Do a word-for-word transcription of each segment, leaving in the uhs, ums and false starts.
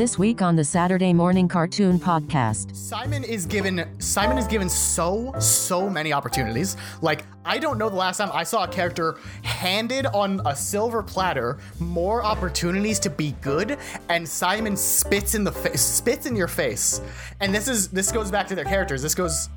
This week on the Saturday Morning Cartoon Podcast. Simon is given Simon is given so, so many opportunities. Like, I don't know the last time I saw a character handed on a silver platter more opportunities to be good, and Simon spits in the fa- spits in your face. And this is this goes back to their characters. This goes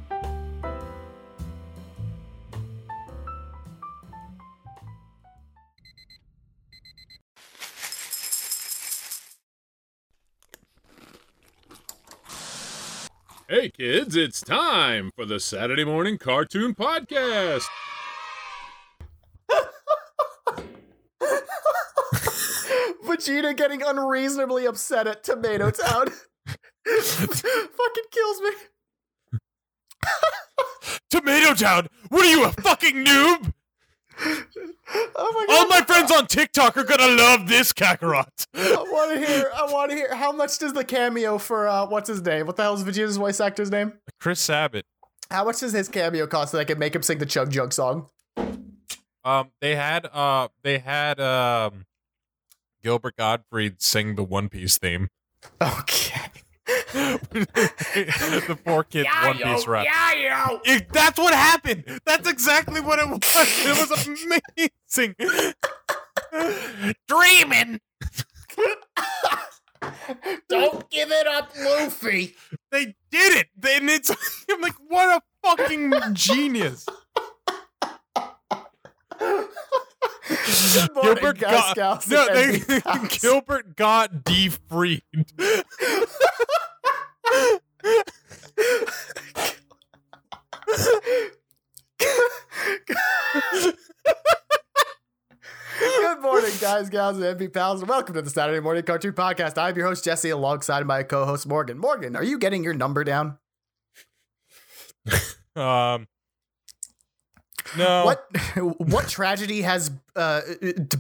Hey kids, it's time for the Saturday Morning Cartoon Podcast. Vegeta getting unreasonably upset at Tomato Town. Fucking kills me. Tomato Town? What are you, a fucking noob? Oh my God. All my friends on TikTok are gonna love this Kakarot. I want to hear. I want to hear. How much does the cameo for uh, what's his name? What the hell is Vegeta's voice actor's name? Chris Sabat. How much does his cameo cost so they can make him sing the Chug Jug song? Um, they had uh, they had um, Gilbert Gottfried sing the One Piece theme. Okay. The four kids yeah, One yo, Piece rap. Yeah, yo. It, that's what happened. That's exactly what it was. It was amazing. Dreaming. Don't give it up, Luffy. They did it. And it's I'm like, what a fucking genius. Morning, Gilbert got Scouts no, they, Gilbert got defreed. Good morning, guys, gals, and envy pals, and welcome to the Saturday Morning Cartoon Podcast. I'm your host, Jesse, alongside my co-host, Morgan. Morgan, are you getting your number down? Um... No. What what tragedy has uh,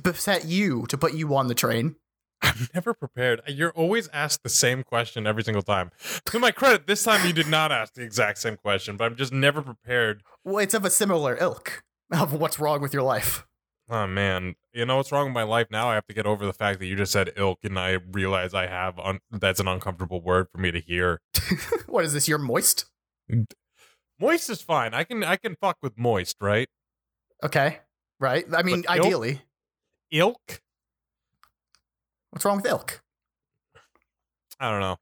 beset you to put you on the train? I'm never prepared. You're always asked the same question every single time. To my credit, this time you did not ask the exact same question, but I'm just never prepared. Well, it's of a similar ilk of what's wrong with your life. Oh, man. You know what's wrong with my life now? I have to get over the fact that you just said ilk, and I realize I have un- that's an uncomfortable word for me to hear. What is this? You're moist? Moist is fine. I can I can fuck with moist, right? Okay, right. I mean, but ilk, ideally, ilk. What's wrong with ilk? I don't know.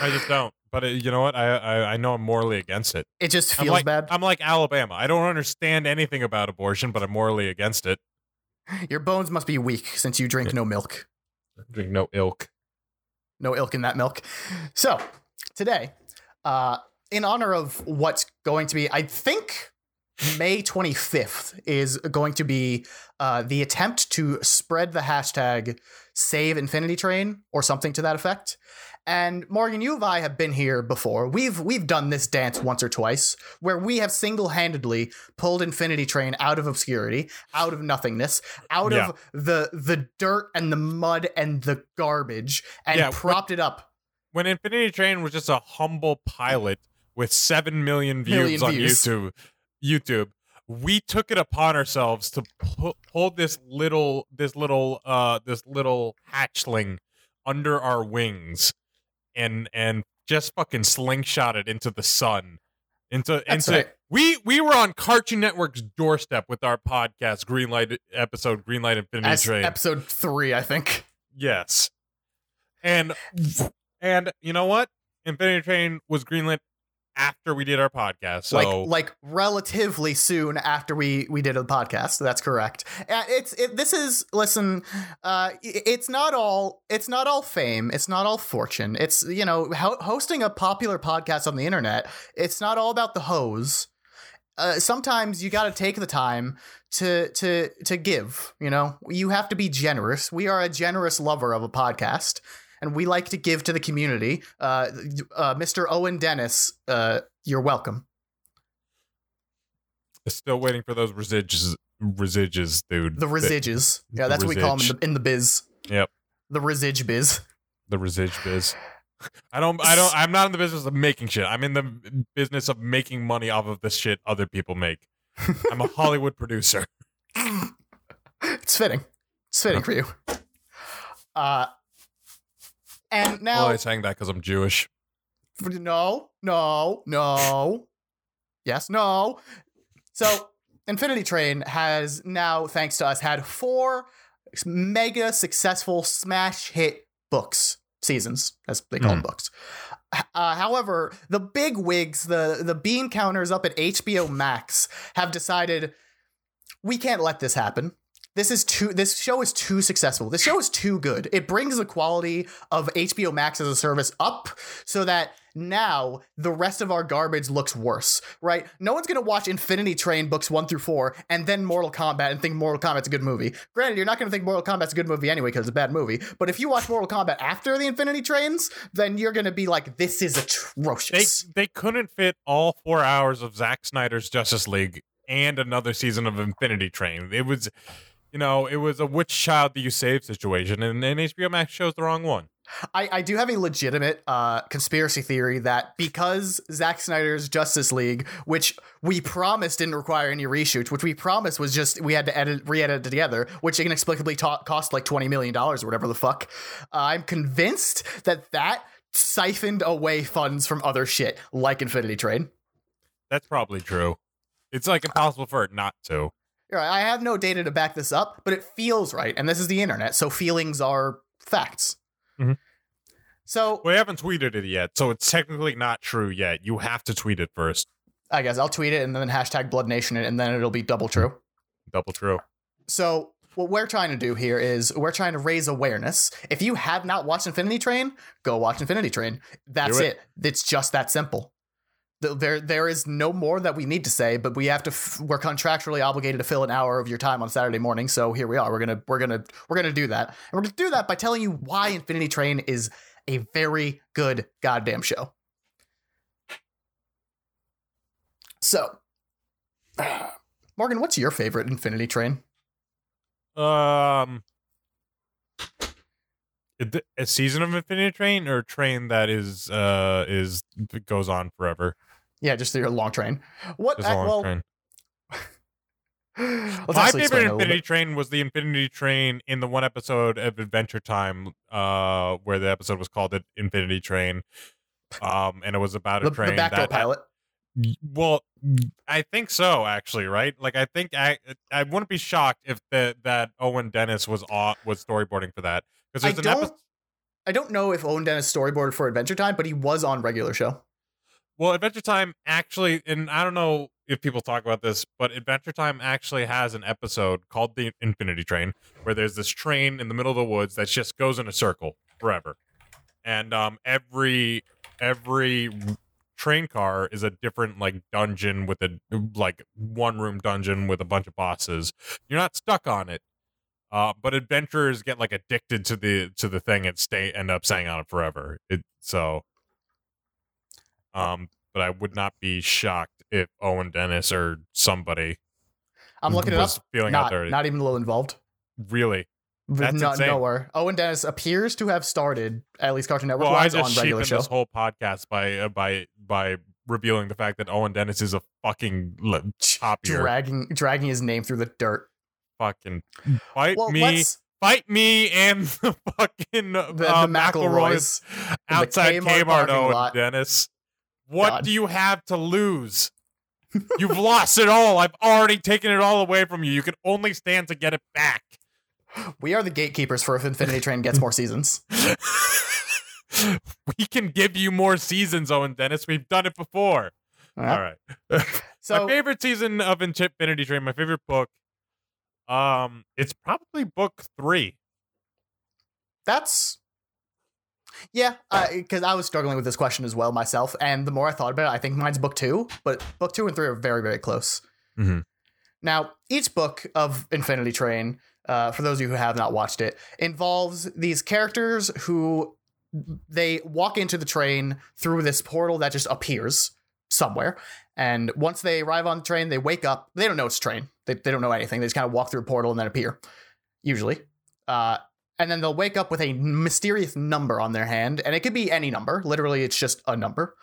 I just don't. But it, you know what? I, I I know I'm morally against it. It just feels I'm like, bad. I'm like Alabama. I don't understand anything about abortion, but I'm morally against it. Your bones must be weak since you drink no milk. Drink no ilk. No ilk in that milk. So today, uh. in honor of what's going to be, I think May twenty-fifth is going to be uh, the attempt to spread the hashtag Save Infinity Train or something to that effect. And Morgan, you and I have been here before. We've we've done this dance once or twice where we have single-handedly pulled Infinity Train out of obscurity, out of nothingness, out yeah. of the the dirt and the mud and the garbage and yeah, propped but- it up. When Infinity Train was just a humble pilot with seven million views million on views. YouTube, YouTube, we took it upon ourselves to pu- pull this little, this little, uh, this little hatchling under our wings, and and just fucking slingshot it into the sun, into That's into. Right. We we were on Cartoon Network's doorstep with our podcast, Greenlight episode, Greenlight Infinity As Train, episode three, I think. Yes, and. And you know what? Infinity Train was greenlit after we did our podcast. So like, like relatively soon after we, we did a podcast. So that's correct. Uh, it's it, this is listen. Uh, it's not all it's not all fame. It's not all fortune. It's you know ho- hosting a popular podcast on the internet. It's not all about the hose. Uh, sometimes you got to take the time to to to give. You know you have to be generous. We are a generous lover of a podcast. And we like to give to the community. Uh, uh, Mister Owen Dennis, uh, you're welcome. Still waiting for those residues, residues, dude. The residues. The, yeah, that's what we call them in the, in the biz. Yep. The residue biz. The residue biz. I don't. I don't. I'm not in the business of making shit. I'm in the business of making money off of the shit other people make. I'm a Hollywood producer. It's fitting. It's fitting for you. Uh. And now well, I sang that because I'm Jewish. No, no, no. Yes, no. So Infinity Train has now, thanks to us, had four mega successful smash hit books. Seasons, as they call mm. them, books. Uh, however, the big wigs, the, the bean counters up at H B O Max have decided we can't let this happen. This is too. This show is too successful. This show is too good. It brings the quality of H B O Max as a service up so that now the rest of our garbage looks worse, right? No one's going to watch Infinity Train books one through four and then Mortal Kombat and think Mortal Kombat's a good movie. Granted, you're not going to think Mortal Kombat's a good movie anyway because it's a bad movie. But if you watch Mortal Kombat after the Infinity Trains, then you're going to be like, this is atrocious. They, they couldn't fit all four hours of Zack Snyder's Justice League and another season of Infinity Train. It was... You know, it was a which child do you save situation, and then H B O Max shows the wrong one. I, I do have a legitimate uh, conspiracy theory that because Zack Snyder's Justice League, which we promised didn't require any reshoots, which we promised was just we had to edit, re-edit it together, which inexplicably ta- cost like twenty million dollars or whatever the fuck. Uh, I'm convinced that that siphoned away funds from other shit like Infinity Train. That's probably true. It's like impossible for it not to. I have no data to back this up, but it feels right. And this is the internet, so feelings are facts. Mm-hmm. So we haven't tweeted it yet, so it's technically not true yet. You have to tweet it first. I guess I'll tweet it and then hashtag Blood Nation, and then it'll be double true. Double true. So what we're trying to do here is we're trying to raise awareness. If you have not watched Infinity Train, go watch Infinity Train. That's it. it. It's just that simple. There, there is no more that we need to say, but we have to. F- we're contractually obligated to fill an hour of your time on Saturday morning. So here we are. We're gonna, we're gonna, we're gonna do that, and we're gonna do that by telling you why Infinity Train is a very good goddamn show. So, uh, Morgan, what's your favorite Infinity Train? Um, a season of Infinity Train or a train that is uh is goes on forever. Yeah, just your long train. What? I, long well, train. My favorite Infinity Train was the Infinity Train in the one episode of Adventure Time, uh, where the episode was called Infinity Train, um, and it was about a the, train. The backdoor that, pilot. Well, I think so, actually. Right? Like, I think I I wouldn't be shocked if the, that Owen Dennis was uh, was storyboarding for that because there's I an don't, episode. I don't know if Owen Dennis storyboarded for Adventure Time, but he was on regular show. Well, Adventure Time actually, and I don't know if people talk about this, but Adventure Time actually has an episode called The Infinity Train, where there's this train in the middle of the woods that just goes in a circle forever. And um, every every train car is a different like dungeon with a like one room dungeon with a bunch of bosses. You're not stuck on it. Uh, but adventurers get like addicted to the to the thing and stay end up staying on it forever. It so Um, but I would not be shocked if Owen Dennis or somebody I'm looking it up. Feeling not, out there. Not even a little involved. Really? That's not insane. Nowhere. Owen Dennis appears to have started at least Cartoon Network. Well, I just on regular show. This whole podcast by uh, by by revealing the fact that Owen Dennis is a fucking copier. dragging dragging his name through the dirt. Fucking fight well, me. Let's... Fight me and the fucking the, uh, the McElroy's outside the Kmart, Kmart Owen lot. Dennis. What God. Do you have to lose? You've lost it all. I've already taken it all away from you. You can only stand to get it back. We are the gatekeepers for if Infinity Train gets more seasons. We can give you more seasons, Owen Dennis. We've done it before. All right. All right. So, my favorite season of Infinity Train, my favorite book, um, it's probably book three. That's... Yeah, because uh, I was struggling with this question as well myself, and the more I thought about it, I think mine's book two, but book two and three are very, very close. Mm-hmm. Now, each book of Infinity Train, uh, for those of you who have not watched it, involves these characters who they walk into the train through this portal that just appears somewhere, and once they arrive on the train, they wake up. They don't know it's a train. They, they don't know anything. They just kind of walk through a portal and then appear, usually. Uh And then they'll wake up with a mysterious number on their hand, and it could be any number. Literally, it's just a number.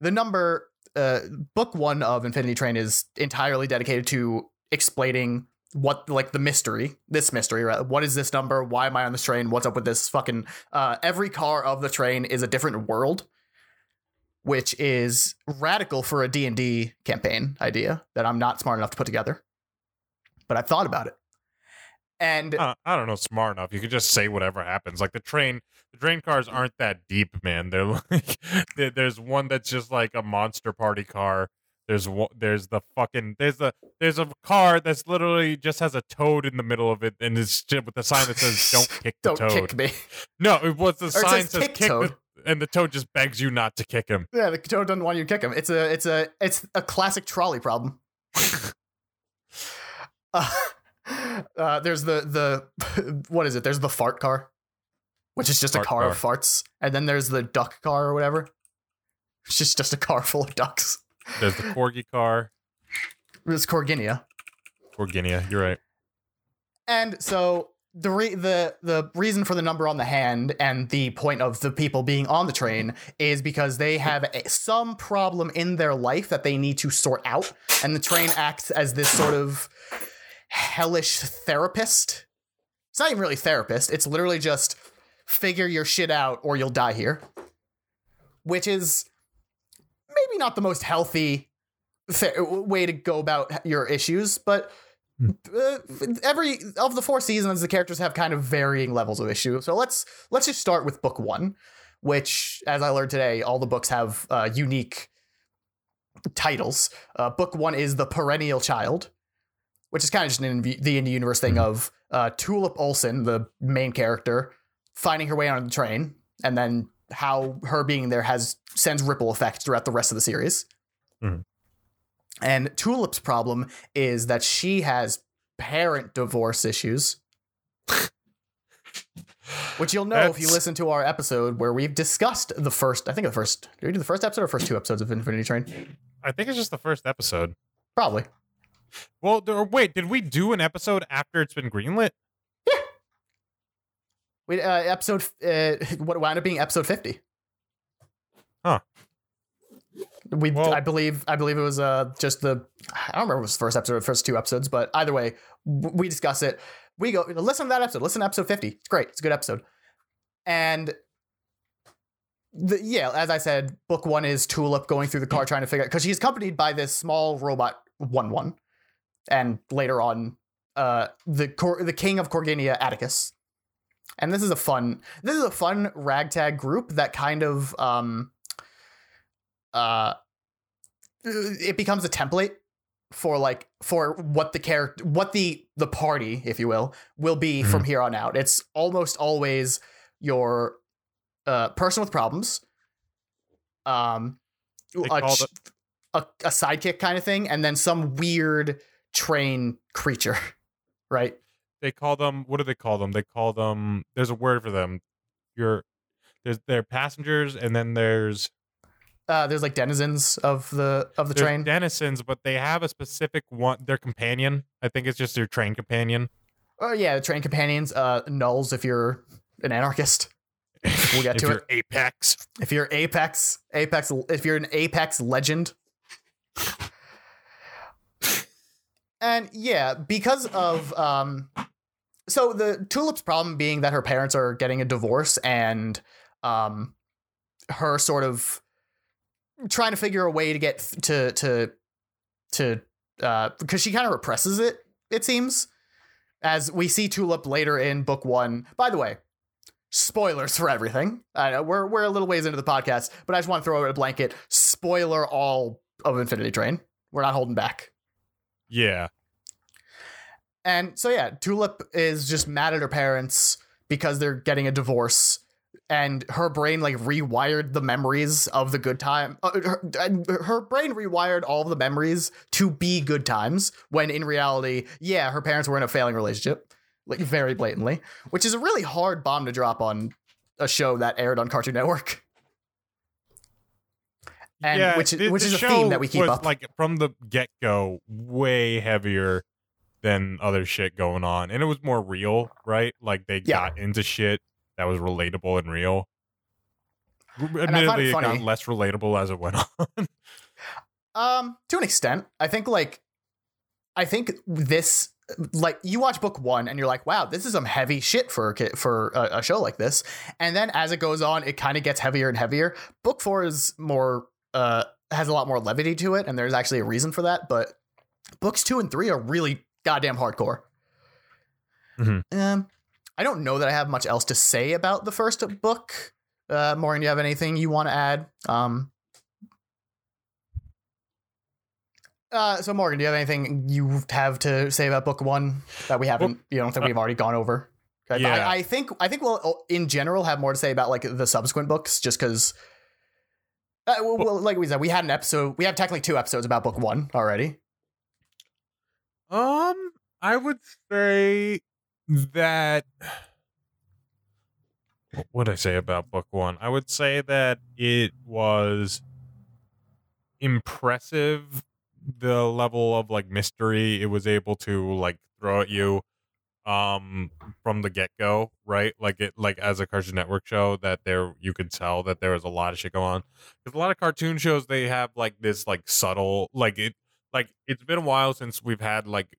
The number, uh, book one of Infinity Train is entirely dedicated to explaining what, like, the mystery, this mystery, right? What is this number? Why am I on this train? What's up with this fucking, uh, every car of the train is a different world, which is radical for a D and D campaign idea that I'm not smart enough to put together, but I've thought about it. And uh, I don't know, smart enough. You could just say whatever happens. Like the train, the train cars aren't that deep, man. They're like, they're, there's one that's just like a monster party car. There's one, there's the fucking, there's a, there's a car that's literally just has a toad in the middle of it, and it's with the sign that says "Don't kick the don't toad." Don't kick me. No, it was the or sign says, says "Kick, kick toad." The, and the toad just begs you not to kick him. Yeah, the toad doesn't want you to kick him. It's a, it's a, it's a classic trolley problem. uh, uh, there's the the what is it? There's the fart car, which is just fart a car, car of farts, and then there's the duck car or whatever. It's just just a car full of ducks. There's the corgi car. There's Corginia. Corginia, you're right. And so the re- the the reason for the number on the hand and the point of the people being on the train is because they have a, some problem in their life that they need to sort out, and the train acts as this sort of hellish therapist. It's not even really therapist. It's literally just figure your shit out or you'll die here, which is maybe not the most healthy th- way to go about your issues, but uh, every of the four seasons, the characters have kind of varying levels of issue. So let's let's just start with book one, which, as I learned today, all the books have uh, unique titles. Uh, book one is The Perennial Child, which is kind of just an inv- the indie universe thing of uh, Tulip Olsen, the main character, finding her way on the train, and then how her being there has sends ripple effects throughout the rest of the series. Mm-hmm. And Tulip's problem is that she has parent divorce issues, which you'll know That's... if you listen to our episode where we've discussed the first, I think the first, did we do the first episode or first two episodes of Infinity Train? I think it's just the first episode. Probably. Well, there, wait, did we do an episode after it's been greenlit? We, uh, episode, uh, what wound up being episode fifty. Huh. We, well, I believe, I believe it was, uh, just the, I don't remember if it was the first episode or the first two episodes, but either way, we discuss it. We go, listen to that episode, listen to episode fifty. It's great. It's a good episode. And the, yeah, as I said, book one is Tulip going through the car, trying to figure out, cause she's accompanied by this small robot one, one, and later on, uh, the cor- the king of Corginia, Atticus. And this is a fun, this is a fun ragtag group that kind of, um, uh, it becomes a template for like, for what the character, what the, the party, if you will, will be mm-hmm. from here on out. It's almost always your, uh, person with problems, um, a, the- a, a sidekick kind of thing. And then some weird train creature, right? They call them, what do they call them? They call them, there's a word for them. You're, there's, they're passengers, and then there's... Uh, there's like denizens of the of the train. denizens, but they have a specific one, their companion. I think it's just their train companion. Oh yeah, the train companions, uh, nulls if you're an anarchist. We'll get to it. If you're Apex. If you're Apex, Apex, if you're an Apex legend. And yeah, because of... um. So the Tulip's problem being that her parents are getting a divorce, and um, her sort of trying to figure a way to get to to to uh, because she kind of represses it, it seems, as we see Tulip later in book one. By the way, spoilers for everything. I know we're we're a little ways into the podcast, but I just want to throw out a blanket spoiler all of Infinity Train. We're not holding back. Yeah. And so, yeah, Tulip is just mad at her parents because they're getting a divorce, and her brain like rewired the memories of the good time. Uh, her, her brain rewired all of the memories to be good times when in reality, yeah, her parents were in a failing relationship, like very blatantly, which is a really hard bomb to drop on a show that aired on Cartoon Network. And yeah, which, the, which the is a theme that we keep was, up like from the get go, way heavier than other shit going on, and it was more real, right? Like they yeah. got into shit that was relatable and real. And admittedly, it, it got less relatable as it went on. um, to an extent, I think. Like, I think this like you watch book one and you're like, wow, this is some heavy shit for a kid, for a, a show like this. And then as it goes on, it kind of gets heavier and heavier. Book four is more, uh, has a lot more levity to it. And there's actually a reason for that. But books two and three are really goddamn hardcore. Mm-hmm. Um, I don't know that I have much else to say about the first book. Uh, Maureen, do you have anything you want to add? Um, Uh, so, Morgan, do you have anything you have to say about book one that we haven't, you don't think we've already gone over? Okay. Yeah. I, I think I think we'll, in general, have more to say about, like, the subsequent books, just because, uh, well, well, like we said, we had an episode, we have technically two episodes about book one already. Um, I would say that, what would I say about book one? I would say that it was impressive, the level of, like, mystery it was able to, like, throw at you um from the get-go, right? Like, it, like, as a Cartoon Network show, that there you could tell that there was a lot of shit going on, because a lot of cartoon shows, they have, like, this, like, subtle, like, it, like, it's been a while since we've had, like,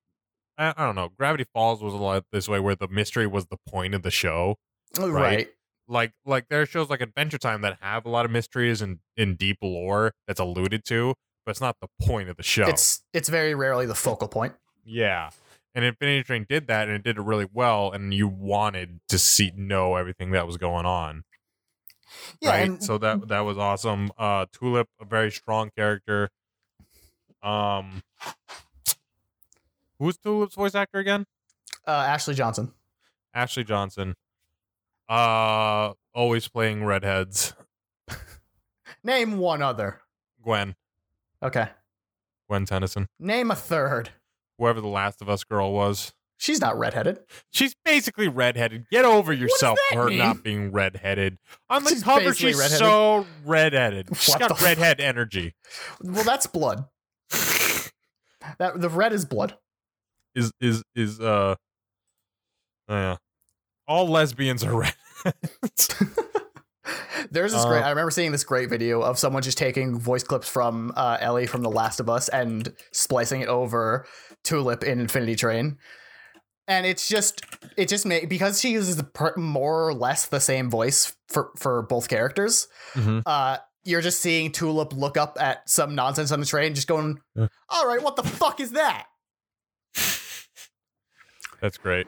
I, I don't know, Gravity Falls was a lot this way, where the mystery was the point of the show, right, right. Like, like there are shows like Adventure Time that have a lot of mysteries and in deep lore that's alluded to, but it's not the point of the show. It's it's very rarely the focal point. Yeah. And Infinity Train did that, and it did it really well, and you wanted to see know everything that was going on. Yeah. Right? And- so that that was awesome. Uh, Tulip, a very strong character. Um, who's Tulip's voice actor again? Uh, Ashley Johnson. Ashley Johnson. Uh, always playing redheads. Name one other. Gwen. Okay. Gwen Tennyson. Name a third. Whoever the Last of Us girl was. She's not redheaded. She's basically redheaded. Get over yourself for her mean? not being redheaded. On the she's cover, she's redheaded. so redheaded. She's what got redhead f- energy. Well, that's blood. that the red is blood. Is is is uh? Uh, all lesbians are redheads. There's this great, uh, I remember seeing this great video of someone just taking voice clips from uh, Ellie from The Last of Us and splicing it over Tulip in Infinity Train. And it's just, it just made, because she uses per, more or less the same voice for, for both characters. Mm-hmm. Uh, you're just seeing Tulip look up at some nonsense on the train, just going, yeah. all right, what the fuck is that? That's great.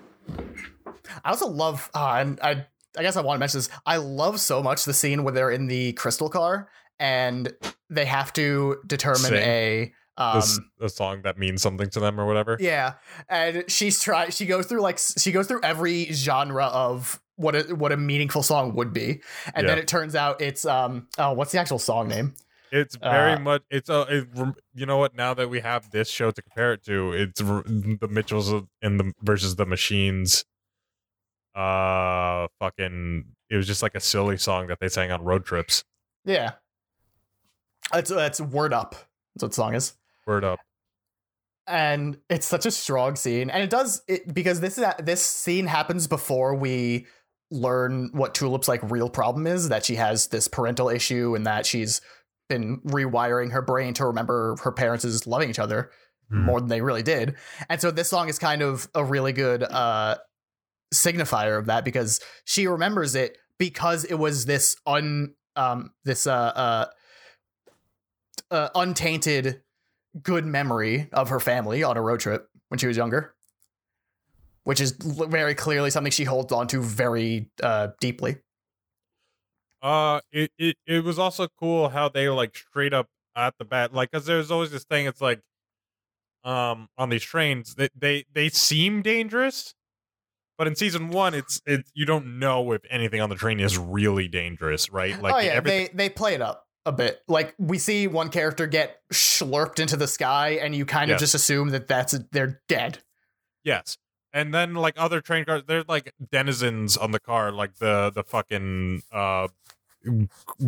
I also love, uh, and I, I guess I want to mention this. I love so much the scene where they're in the crystal car and they have to determine Sing. a um the, a song that means something to them or whatever. Yeah, and she's try she goes through like she goes through every genre of what a, what a meaningful song would be, and yeah. then it turns out it's um oh what's the actual song name? It's very uh, much it's a it, you know what? Now that we have this show to compare it to, it's the Mitchells and the versus the Machines. Uh, fucking! It was just like a silly song that they sang on road trips. Yeah, that's that's Word Up. That's what the song is. Word Up. And it's such a strong scene, and it does it because this is this scene happens before we learn what Tulip's like real problem is, that she has this parental issue and that she's been rewiring her brain to remember her parents as loving each other mm. more than they really did, and so this song is kind of a really good uh. signifier of that, because she remembers it because it was this un um this uh uh, uh untainted good memory of her family on a road trip when she was younger, which is very clearly something she holds on to very uh deeply. Uh it it, it was also cool how they like straight up at the bat, like, because there's always this thing, it's like um on these trains they they, they seem dangerous. But in season one, it's it's you don't know if anything on the train is really dangerous, right? Like, oh yeah, everything- they they play it up a bit. Like, we see one character get slurped into the sky, and you kind yes. of just assume that that's they're dead. Yes, and then like other train cars, they're like denizens on the car, like the the fucking uh,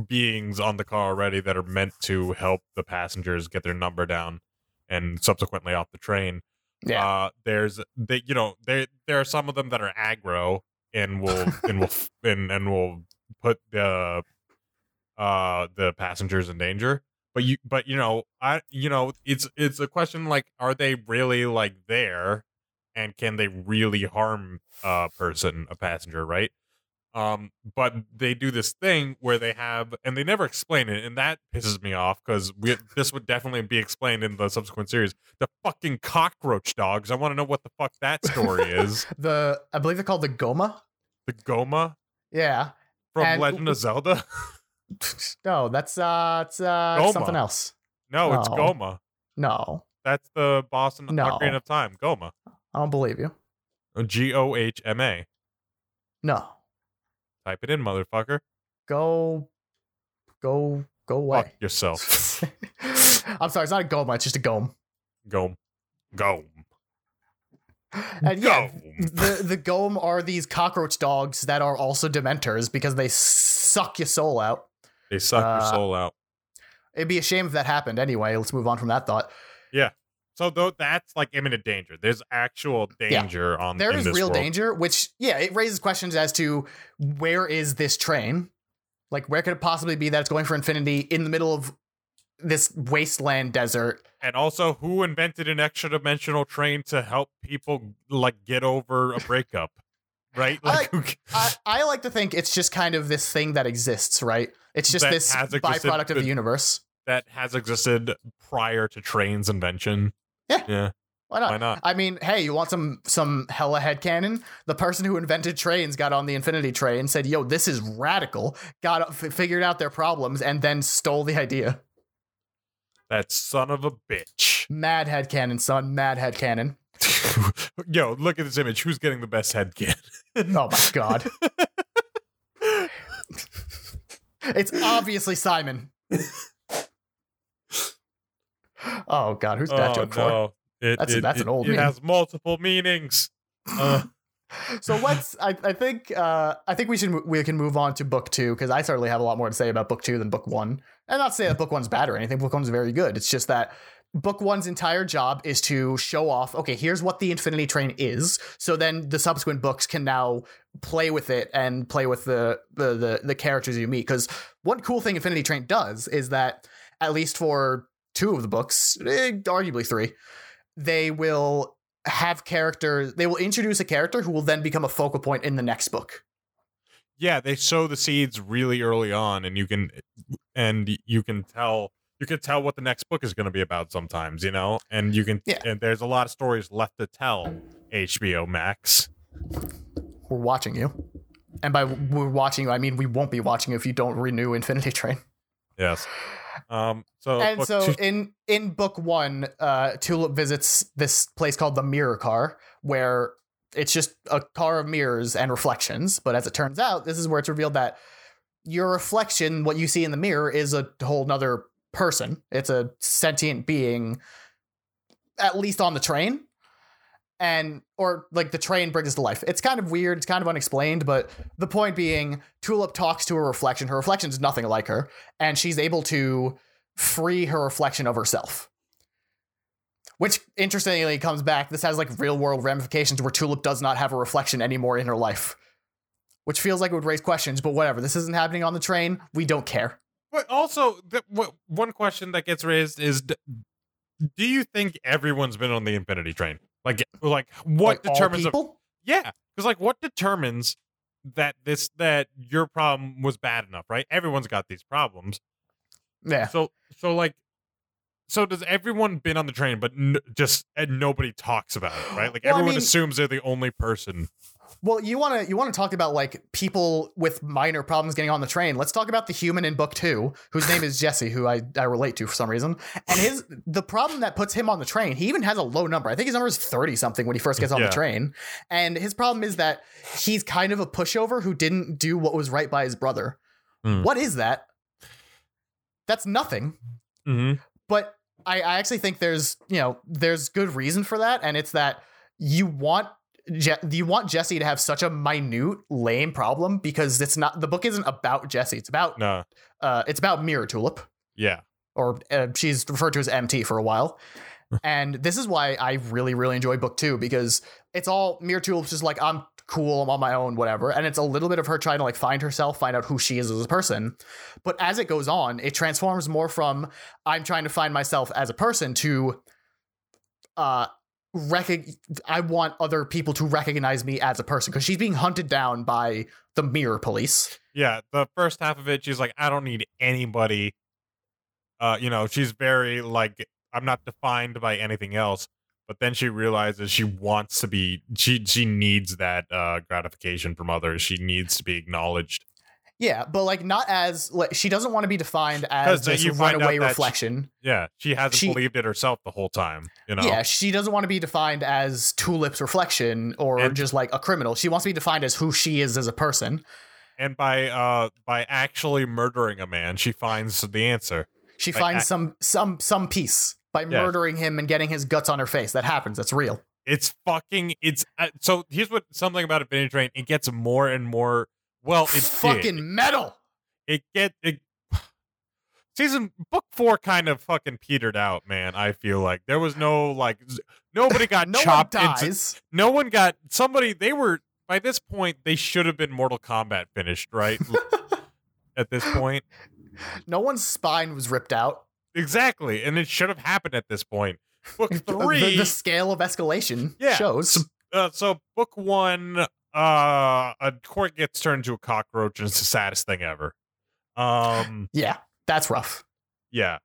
beings on the car already that are meant to help the passengers get their number down and subsequently off the train. Yeah, uh, there's they, you know, there there are some of them that are aggro and will and will and, and will put the uh the passengers in danger. But you but you know I you know it's it's a question like, are they really like there? and can they really harm a person, a passenger, right? Um, but they do this thing where they have, and they never explain it, and that pisses me off because we this would definitely be explained in the subsequent series. The fucking cockroach dogs. I want to know what the fuck that story is. the I believe they're called the Gohma. The Gohma. Yeah. From and, Legend of Zelda. No, that's uh, it's uh, something else. No, no, it's Gohma. No, that's the boss in the no. Ocarina of Time. Gohma. I don't believe you. G O H M A. No. Type it in, motherfucker. Go, go, go away. Fuck yourself. I'm sorry, it's not a Gohma, it's just a Gohm. Gohm. Gohm. And yeah, Gohm. the the Gohm are these cockroach dogs that are also Dementors because they suck your soul out. They suck uh, your soul out. It'd be a shame if that happened. Anyway, let's move on from that thought. Yeah. So though that's like imminent danger. There's actual danger yeah. on there in is this real world. Danger, which yeah, it raises questions as to where is this train? Like where could it possibly be that it's going for infinity in the middle of this wasteland desert? And also, who invented an extra dimensional train to help people like get over a breakup? Right? Like, I, I, I like to think it's just kind of this thing that exists, right? It's just this byproduct of the universe. That has existed prior to train's invention. Yeah. yeah. Why not? Why not? I mean, hey, you want some some hella headcanon? The person who invented trains got on the Infinity Train, said, yo, this is radical, got f- figured out their problems, and then stole the idea. That son of a bitch. Mad headcanon, son. Mad headcanon. Yo, look at this image. Who's getting the best headcanon? Oh, my God. It's obviously Simon. Oh, God, who's that oh, joke no. for? It, that's it, that's it, an old It meme. Has multiple meanings. Uh. So let's, I, I think uh, I think we should we can move on to book two, because I certainly have a lot more to say about book two than book one. And not to say that book one's bad or anything. Book one's very good. It's just that book one's entire job is to show off, okay, here's what the Infinity Train is. So then the subsequent books can now play with it and play with the the the, the characters you meet. Because one cool thing Infinity Train does is that, at least for two of the books, eh, arguably three, they will have characters, they will introduce a character who will then become a focal point in the next book. Yeah, they sow the seeds really early on, and you can and you can tell you can tell what the next book is going to be about sometimes, you know? And you can yeah. and there's a lot of stories left to tell, H B O Max. We're watching you. And by we're watching you, I mean we won't be watching you if you don't renew Infinity Train. Yes. Um, so and so two. in in book one, uh, Tulip visits this place called the Mirror Car, where it's just a car of mirrors and reflections. But as it turns out, this is where it's revealed that your reflection, what you see in the mirror, is a whole nother person. It's a sentient being, at least on the train. And or like the train brings us to life. It's kind of weird. It's kind of unexplained. But the point being, Tulip talks to her reflection. Her reflection is nothing like her. And she's able to free her reflection of herself, which interestingly comes back. This has like real world ramifications where Tulip does not have a reflection anymore in her life, which feels like it would raise questions. But whatever. This isn't happening on the train. We don't care. But also, the, w- one question that gets raised is, d- do you think everyone's been on the Infinity Train? Like, like what like determines? A, yeah, because like, what determines that this that your problem was bad enough, right? Everyone's got these problems. Yeah. So, so like, so does everyone been on the train, but n- just and nobody talks about it, right? Like well, everyone I mean, assumes they're the only person. Well, you want to you want to talk about like people with minor problems getting on the train. Let's talk about the human in book two, whose name is Jesse, who I, I relate to for some reason. And his the problem that puts him on the train, he even has a low number. I think his number is thirty something when he first gets on yeah. the train. And his problem is that he's kind of a pushover who didn't do what was right by his brother. Mm. What is that? That's nothing. Mm-hmm. But I, I actually think there's, you know, there's good reason for that. And it's that you want. Je- do you want Jesse to have such a minute, lame problem? Because it's not the book isn't about Jesse. It's about no. uh, it's about Mirror Tulip. Yeah. Or uh, she's referred to as M T for a while. And this is why I really, really enjoy book two, because it's all Mirror Tulip's just like, I'm cool. I'm on my own, whatever. And it's a little bit of her trying to like find herself, find out who she is as a person. But as it goes on, it transforms more from I'm trying to find myself as a person to uh Recog- I want other people to recognize me as a person, because she's being hunted down by the mirror police. Yeah, the first half of it, she's like, I don't need anybody. Uh, you know, she's very like, I'm not defined by anything else. But then she realizes she wants to be. She she needs that uh, gratification from others. She needs to be acknowledged. Yeah, but like not as like she doesn't want to be defined as this runaway reflection. She, yeah, she hasn't she, believed it herself the whole time. You know. Yeah, she doesn't want to be defined as Tulip's reflection or and, just like a criminal. She wants to be defined as who she is as a person. And by uh by actually murdering a man, she finds the answer. She by finds act- some some some peace by yeah. murdering him and getting his guts on her face. That happens. That's real. It's fucking. It's uh, so. Here's what something about Infinity Train. It gets more and more. Well, it's fucking did. metal. It get it. Season book four kind of fucking petered out, man. I feel like there was no like nobody got no chopped. One dies. Into, no one got somebody. They were by this point. They should have been Mortal Kombat finished, right? At this point, no one's spine was ripped out. Exactly, and it should have happened at this point. Book three, the, the scale of escalation yeah, shows. So, uh, so book one. Uh, a court gets turned into a cockroach, and it's the saddest thing ever. Um, yeah, that's rough. Yeah.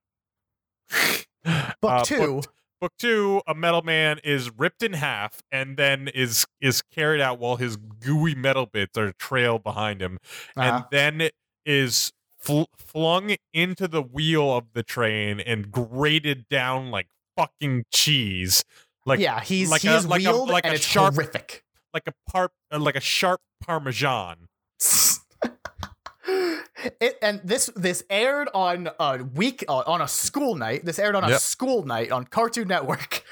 book uh, two. Book, book two. A metal man is ripped in half, and then is is carried out while his gooey metal bits are trail behind him, uh-huh. and then it is fl- flung into the wheel of the train and grated down like fucking cheese. Like yeah, he's like he's a, like wheeled a, like and a it's sharp, horrific. Like a par, uh, like a sharp Parmesan. it, and this this aired on a week uh, on a school night. This aired on yep. a school night on Cartoon Network.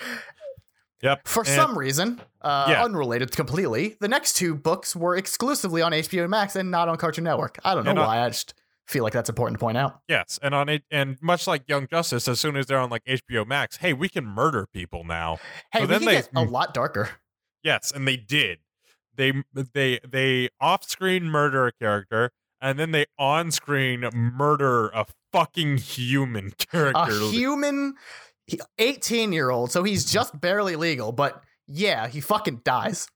Yep. For and, some reason, uh, yeah. unrelated completely, the next two books were exclusively on H B O Max and not on Cartoon Network. I don't know and why. On, I just feel like that's important to point out. Yes, and on and much like Young Justice, as soon as they're on like H B O Max, hey, we can murder people now. Hey, so we then can they, get a lot darker. Yes, and they did. They they they off-screen murder a character, and then they on-screen murder a fucking human character. A human eighteen-year-old, so he's just barely legal, but yeah, he fucking dies.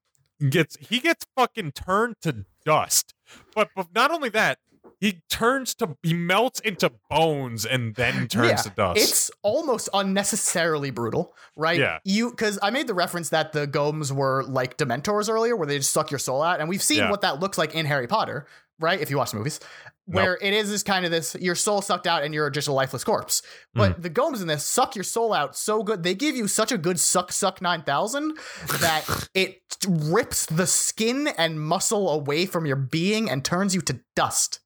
Gets he gets fucking turned to dust. But, but not only that, he turns to he melts into bones and then turns yeah, to dust. It's almost unnecessarily brutal, right? Yeah. You because I made the reference that the Gohms were like Dementors earlier, where they just suck your soul out, and we've seen yeah. what that looks like in Harry Potter, right? If you watch the movies, where nope. it is this kind of this your soul sucked out and you're just a lifeless corpse. But mm. the Gohms in this suck your soul out so good, they give you such a good suck suck nine thousand that it rips the skin and muscle away from your being and turns you to dust.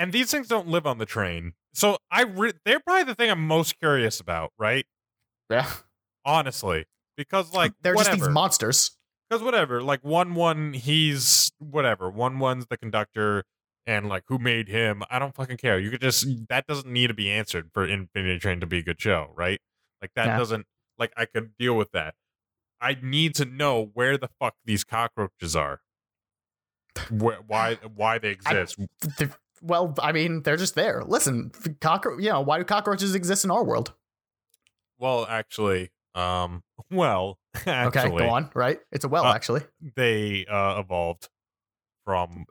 And these things don't live on the train. So I re- they're probably the thing I'm most curious about, right? Yeah. Honestly. Because, like, they're whatever. just these monsters. Because whatever. Like, one, one, he's whatever. One, one's the conductor. And, like, who made him? I don't fucking care. You could just... That doesn't need to be answered for Infinity Train to be a good show, right? Like, that yeah. doesn't... Like, I could deal with that. I need to know where the fuck these cockroaches are. where, why Why they exist. I, Well, I mean, they're just there. Listen, cockro- you know, why do cockroaches exist in our world? Well, actually, um, well, actually, okay, go on, right? It's a well, uh, actually. They uh, evolved from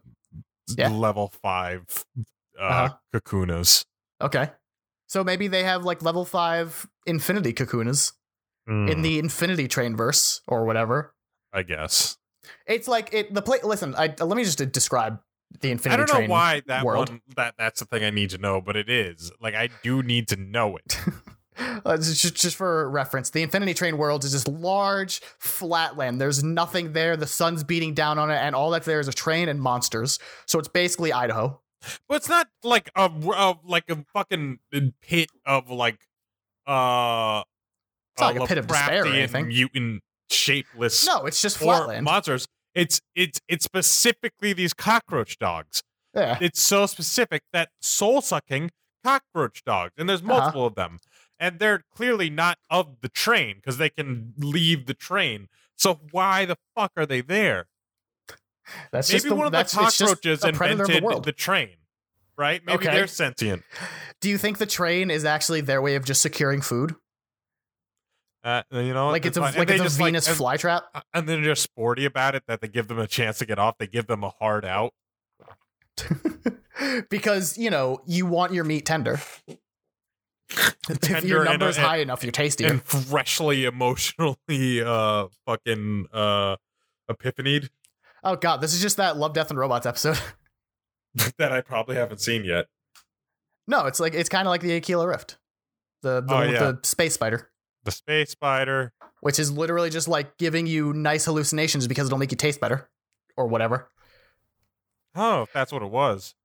yeah. level five uh, uh-huh. Kakunas. Okay. So maybe they have, like, level five infinity Kakunas mm. in the Infinity Train verse or whatever. I guess. It's like, it. the play. Listen, I, let me just describe the Infinity Train. I don't know Train why that world. one that that's the thing I need to know, but it is like I do need to know it. uh, just, just for reference, the Infinity Train world is this large flatland. There's nothing there. The sun's beating down on it, and all that's there is a train and monsters. So it's basically Idaho. But it's not like a, a like a fucking pit of like uh it's not a like a pit of despair or anything. Mutant shapeless. No, it's just flatland monsters. It's it's it's specifically these cockroach dogs. Yeah. It's so specific that soul-sucking cockroach dogs, and there's multiple uh-huh. of them, and they're clearly not of the train because they can leave the train. So why the fuck are they there? That's maybe just the, one of the cockroaches invented the, the train, right? Maybe okay. they're sentient. Do you think the train is actually their way of just securing food? Uh, you know, like it's a, like it's a Venus like, flytrap, and, and they're just sporty about it that they give them a chance to get off. They give them a hard out because you know you want your meat tender. tender if your number's and, high and, enough, you're tastier and freshly emotionally uh fucking uh epiphanied. Oh god, this is just that Love, Death and Robots episode that I probably haven't seen yet. No, it's like it's kind of like the Aquila Rift, the the, oh, yeah. the space spider. The space spider, which is literally just like giving you nice hallucinations because it'll make you taste better or whatever. Oh, if that's what it was.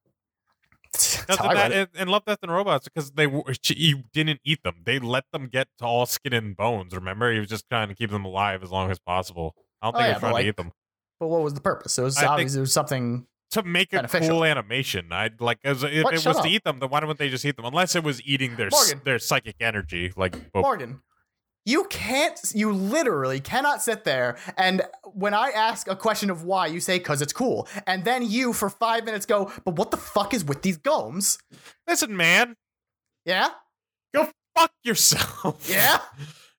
that, it. And Love, Death and Robots, because they you didn't eat them. They let them get to all skin and bones. Remember, he was just trying to keep them alive as long as possible. I don't think oh, yeah, he was trying like, to eat them. But what was the purpose? It was I obviously it was something to make a beneficial. Cool animation. I like as if what? it Shut was up. to eat them. Then why wouldn't they just eat them? Unless it was eating their Morgan. their psychic energy, like both. Morgan. You can't, you literally cannot sit there and when I ask a question of why, you say, cause it's cool. And then you, for five minutes, go, but what the fuck is with these gomes? Listen, man. Yeah? Go fuck yourself. Yeah?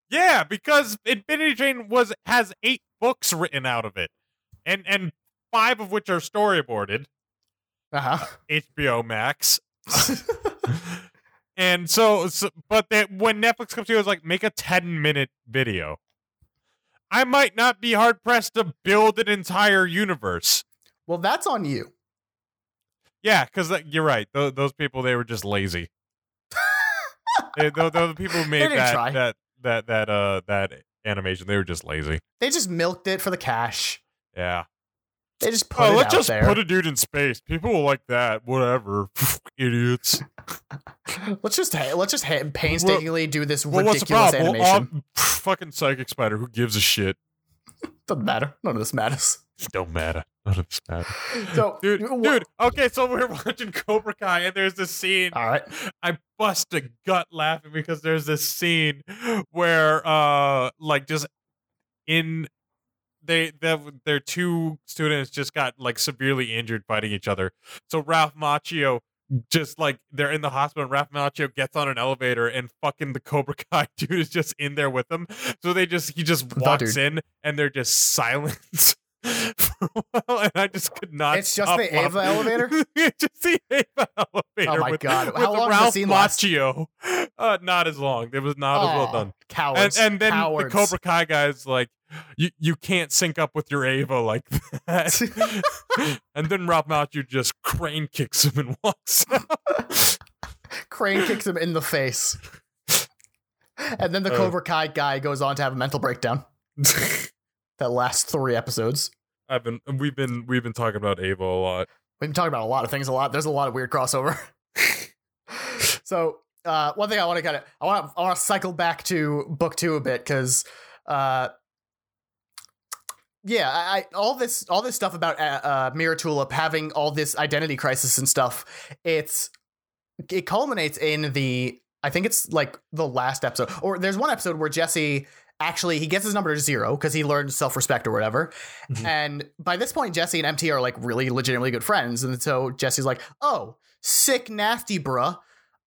Yeah, because Infinity Train was, has eight books written out of it. And, and five of which are storyboarded. Uh-huh. Uh, H B O Max. And so, so but that when Netflix comes to you, it's like, make a ten minute video. I might not be hard pressed to build an entire universe. Well, that's on you. Yeah, because you're right. Th- those people, they were just lazy. they, th- th- the people who made that, that, that, that, uh, that animation, they were just lazy. They just milked it for the cash. Yeah. They just put oh, it let's out just there. Put a dude in space. People will like that. Whatever, idiots. let's just let's just painstakingly well, do this well, ridiculous animation. Well, um, fucking psychic spider. Who gives a shit? Doesn't matter. None of this matters. Don't matter. None of this matters. So, dude, wh- dude. Okay, so we're watching Cobra Kai, and there's this scene. All right, I bust a gut laughing because there's this scene where, uh, like, just in. They, they, their two students just got like severely injured fighting each other. So Ralph Macchio just like they're in the hospital. And Ralph Macchio gets on an elevator and fucking the Cobra Kai dude is just in there with them. So they just he just walks in and they're just silent for a while. And I just could not. It's just the Ava up. Elevator. It's just the Ava elevator. Oh my with, god! How with long Ralph the Macchio? Uh, not as long. It was not oh, as well done. Cowards. And, and then cowards. The Cobra Kai guys like. You you can't sync up with your Ava like that. And then Ralph Macchio just crane kicks him and walks out. Crane kicks him in the face. And then the uh, Cobra Kai guy goes on to have a mental breakdown. That lasts three episodes. I've been we've been we've been talking about Ava a lot. We've been talking about a lot of things a lot. There's a lot of weird crossover. So uh, one thing I want to kind of I want I want to cycle back to book two a bit because. Uh, Yeah, I all this all this stuff about uh, uh, Mira Tulip having all this identity crisis and stuff. It's it culminates in the I think it's like the last episode or there's one episode where Jesse actually he gets his number to zero because he learned self-respect or whatever. Mm-hmm. And by this point, Jesse and M T are like really legitimately good friends. And so Jesse's like, oh, sick, nasty, bruh.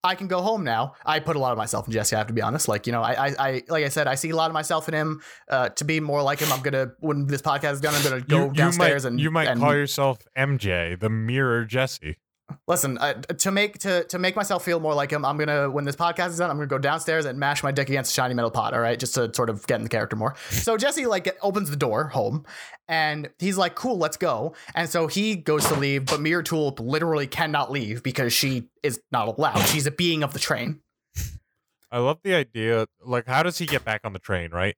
I can go home now. I put a lot of myself in Jesse. I have to be honest. Like, you know, I, I, I like I said, I see a lot of myself in him uh, to be more like him. I'm going to, when this podcast is done, I'm going to go you, downstairs you might, and you might and, call yourself M J, the mirror Jesse. Listen, uh, to make, to, to make myself feel more like him, I'm going to, when this podcast is done, I'm going to go downstairs and mash my dick against a shiny metal pot. All right. Just to sort of get in the character more. So Jesse like opens the door home and he's like, cool, let's go. And so he goes to leave, but Mirror Tulip literally cannot leave because she is not allowed. She's a being of the train. I love the idea. Like, how does he get back on the train? Right.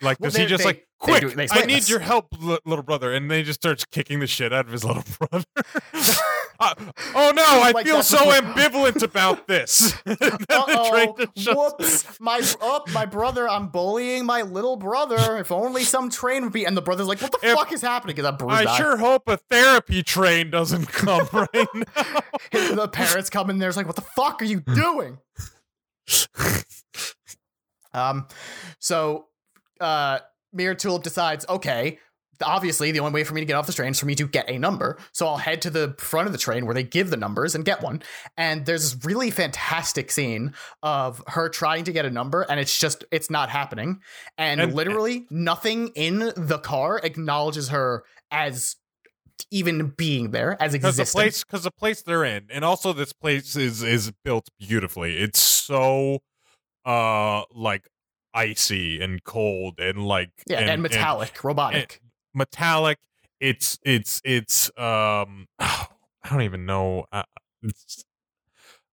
Like, does well, he just they, like, quick, do, I need this. your help, little brother. And then he just starts kicking the shit out of his little brother. uh, oh, no, I like, feel so what... ambivalent about this. Uh-oh, whoops, my, oh, my brother, I'm bullying my little brother. If only some train would be. And the brother's like, what the if, fuck is happening? Because I'm I eye. sure hope a therapy train doesn't come right now. The parents come in there, it's like, what the fuck are you doing? um, So... Uh, Mirror Tulip decides, okay, obviously the only way for me to get off the train is for me to get a number. So I'll head to the front of the train where they give the numbers and get one. And there's this really fantastic scene of her trying to get a number, and it's just, it's not happening. And, and literally and- nothing in the car acknowledges her as even being there, as existing. Because the place, because the place they're in, and also this place is is built beautifully. It's so uh like icy and cold and like yeah and, and metallic, and, robotic, and metallic. It's it's it's um I don't even know. I, it's,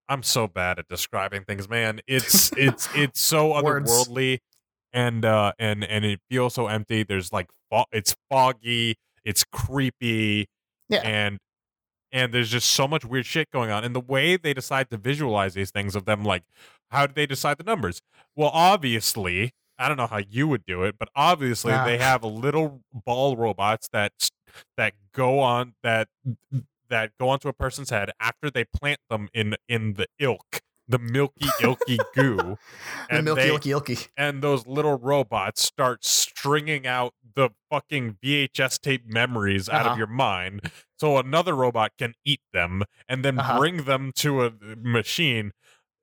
I'm so bad at describing things, man. It's it's it's so otherworldly, and uh and and it feels so empty. There's like fo- it's foggy. It's creepy, yeah. and and there's just so much weird shit going on. And the way they decide to visualize these things of them, like, how do they decide the numbers? Well, obviously, I don't know how you would do it, but obviously yeah. they have little ball robots that that go on that that go onto a person's head after they plant them in in the ilk, the milky ilky goo, and the milky they, ilky ilky, and those little robots start stringing out the fucking V H S tape memories uh-huh. out of your mind, so another robot can eat them and then uh-huh. bring them to a machine,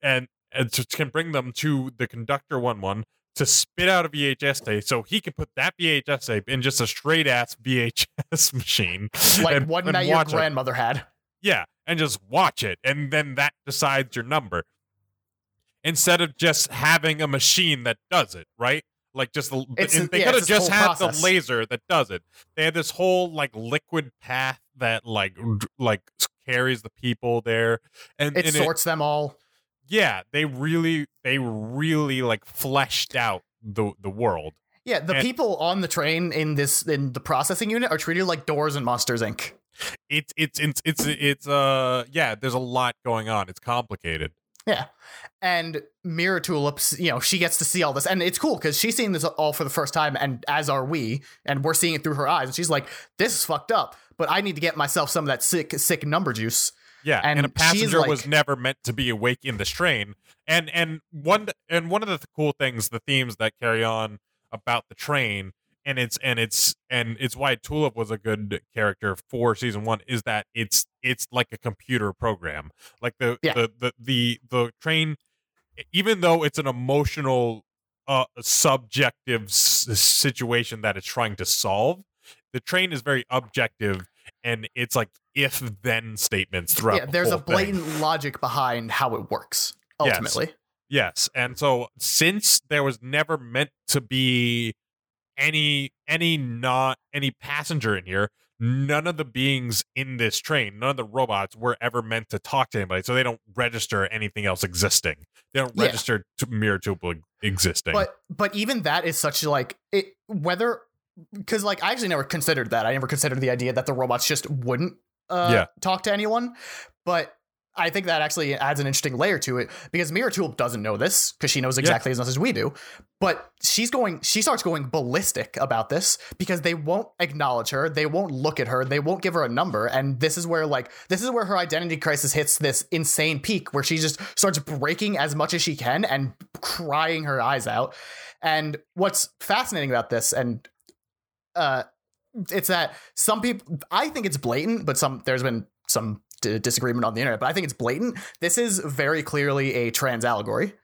and, and to, can bring them to the conductor one one to spit out a V H S tape, so he can put that V H S tape in just a straight ass V H S machine, like and, one and that your grandmother it. had, yeah, and just watch it, and then that decides your number. Instead of just having a machine that does it, right? Like just the, it's, they yeah, could have just had process. the laser that does it. They had this whole like liquid path that like like carries the people there, and it and sorts it, them all. Yeah, they really they really like fleshed out the the world. Yeah, the and, people on the train in this in the processing unit are treated like doors in Monsters, Incorporated. It's it's it's it's it's uh yeah. There's a lot going on. It's complicated. Yeah. And Mirror Tulips, you know, she gets to see all this. And it's cool because she's seeing this all for the first time, and as are we. And we're seeing it through her eyes. And she's like, this is fucked up, but I need to get myself some of that sick, sick number juice. Yeah. And, and a passenger like, was never meant to be awake in this train. And and one and one of the cool things, the themes that carry on about the train, and it's and it's and it's why Tulip was a good character for season one, is that it's it's like a computer program, like the yeah. the, the the the train, even though it's an emotional uh subjective s- situation that it's trying to solve, the train is very objective, and it's like if then statements throughout. Yeah, there's the whole a blatant thing. logic behind how it works ultimately. Yes. Yes, and so since there was never meant to be any any not any passenger in here, none of the beings in this train, none of the robots were ever meant to talk to anybody, so they don't register anything else existing. They don't yeah. register to Mirror Tuple existing. But but even that is such like it whether because like I actually never considered that. I never considered the idea that the robots just wouldn't uh, yeah. talk to anyone, but I think that actually adds an interesting layer to it, because Mirror Tulip doesn't know this because she knows exactly yeah. as much as we do, but she's going, she starts going ballistic about this because they won't acknowledge her. They won't look at her. They won't give her a number. And this is where like, this is where her identity crisis hits this insane peak where she just starts breaking as much as she can and crying her eyes out. And what's fascinating about this, and, uh, it's that some people, I think it's blatant, but some, there's been some disagreement on the internet, but I think it's blatant. This is very clearly a trans allegory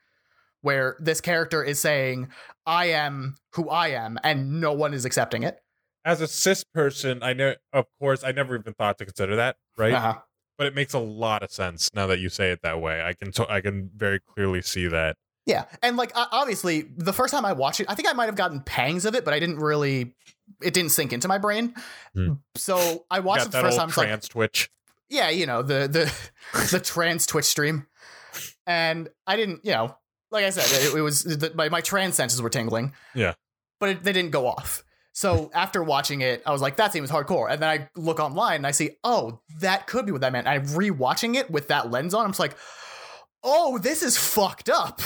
where this character is saying, I am who I am, and no one is accepting it. As a cis person, I know, of course, I never even thought to consider that, right? Uh-huh. But it makes a lot of sense now that you say it that way. I can t- I can very clearly see that. Yeah, and like, obviously, the first time I watched it, I think I might have gotten pangs of it, but I didn't really, it didn't sink into my brain. Mm. So I watched it the first time. Trans like, Twitch. Yeah, you know, the the the trans Twitch stream. And I didn't, you know, like I said, it, it was the, my, my trans senses were tingling. Yeah. But it, they didn't go off. So after watching it, I was like, that seems hardcore. And then I look online and I see, oh, that could be what that meant. And I'm rewatching it with that lens on. I'm just like, oh, this is fucked up.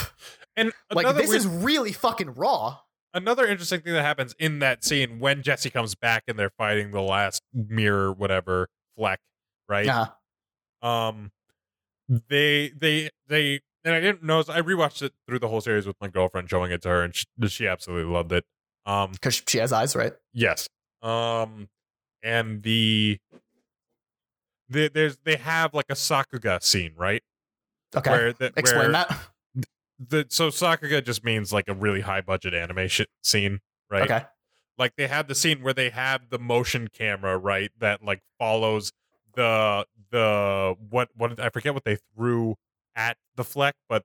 And like, this weird- is really fucking raw. Another interesting thing that happens in that scene when Jesse comes back and they're fighting the last mirror, whatever, Fleck. Right. Uh-huh. Um, they, they, they, and I didn't know. So I rewatched it through the whole series with my girlfriend, showing it to her, and she, she absolutely loved it. Um, because she has eyes, right? Yes. Um, and the, the there's they have like a Sakuga scene, right? Okay, where the, explain where that. The so Sakuga just means like a really high budget animation scene, right? Okay, like they have the scene where they have the motion camera, right? That like follows the the what what I forget what they threw at the Fleck, but.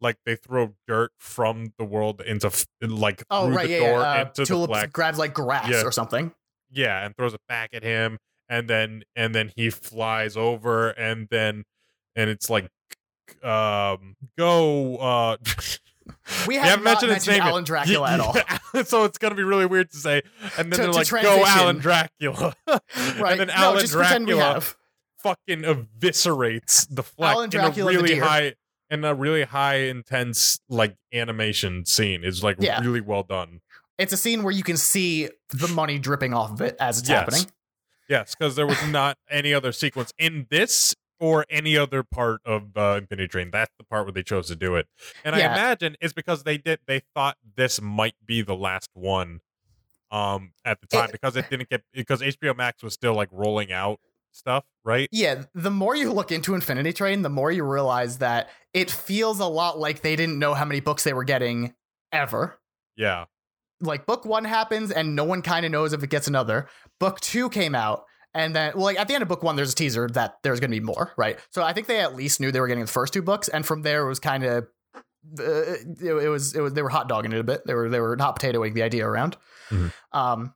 Like they throw dirt from the world into like oh, through right, the yeah, door yeah. Uh, into Tulip the Fleck. Grabs like grass yeah. or something. Yeah, and throws it back at him, and then and then he flies over, and then and it's like, um, go. Uh, we have haven't not mentioned, mentioned name Alan Dracula yeah, at all, so it's gonna be really weird to say. And then to, they're to like, transition. Go Alan Dracula, right? And then no, Alan just Dracula fucking eviscerates the Fleck Alan in Dracula a really high. And a really high, intense, like, animation scene is, like, yeah. really well done. It's a scene where you can see the money dripping off of it as it's yes. happening. Yes, because there was not any other sequence in this or any other part of uh, Infinity Train. That's the part where they chose to do it. And yeah. I imagine it's because they did. They thought this might be the last one um, at the time it, because it didn't get because H B O Max was still, like, rolling out. Stuff, right? Yeah, the more you look into Infinity Train, the more you realize that it feels a lot like they didn't know how many books they were getting ever. Yeah. Like book one happens and no one kind of knows if it gets another. Book two came out and then, well, like at the end of book one, there's a teaser that there's going to be more, right? So I think they at least knew they were getting the first two books, and from there it was kind of, uh, it, it was, it was they were hot dogging it a bit. They were they were hot potatoing the idea around. Mm-hmm. Um,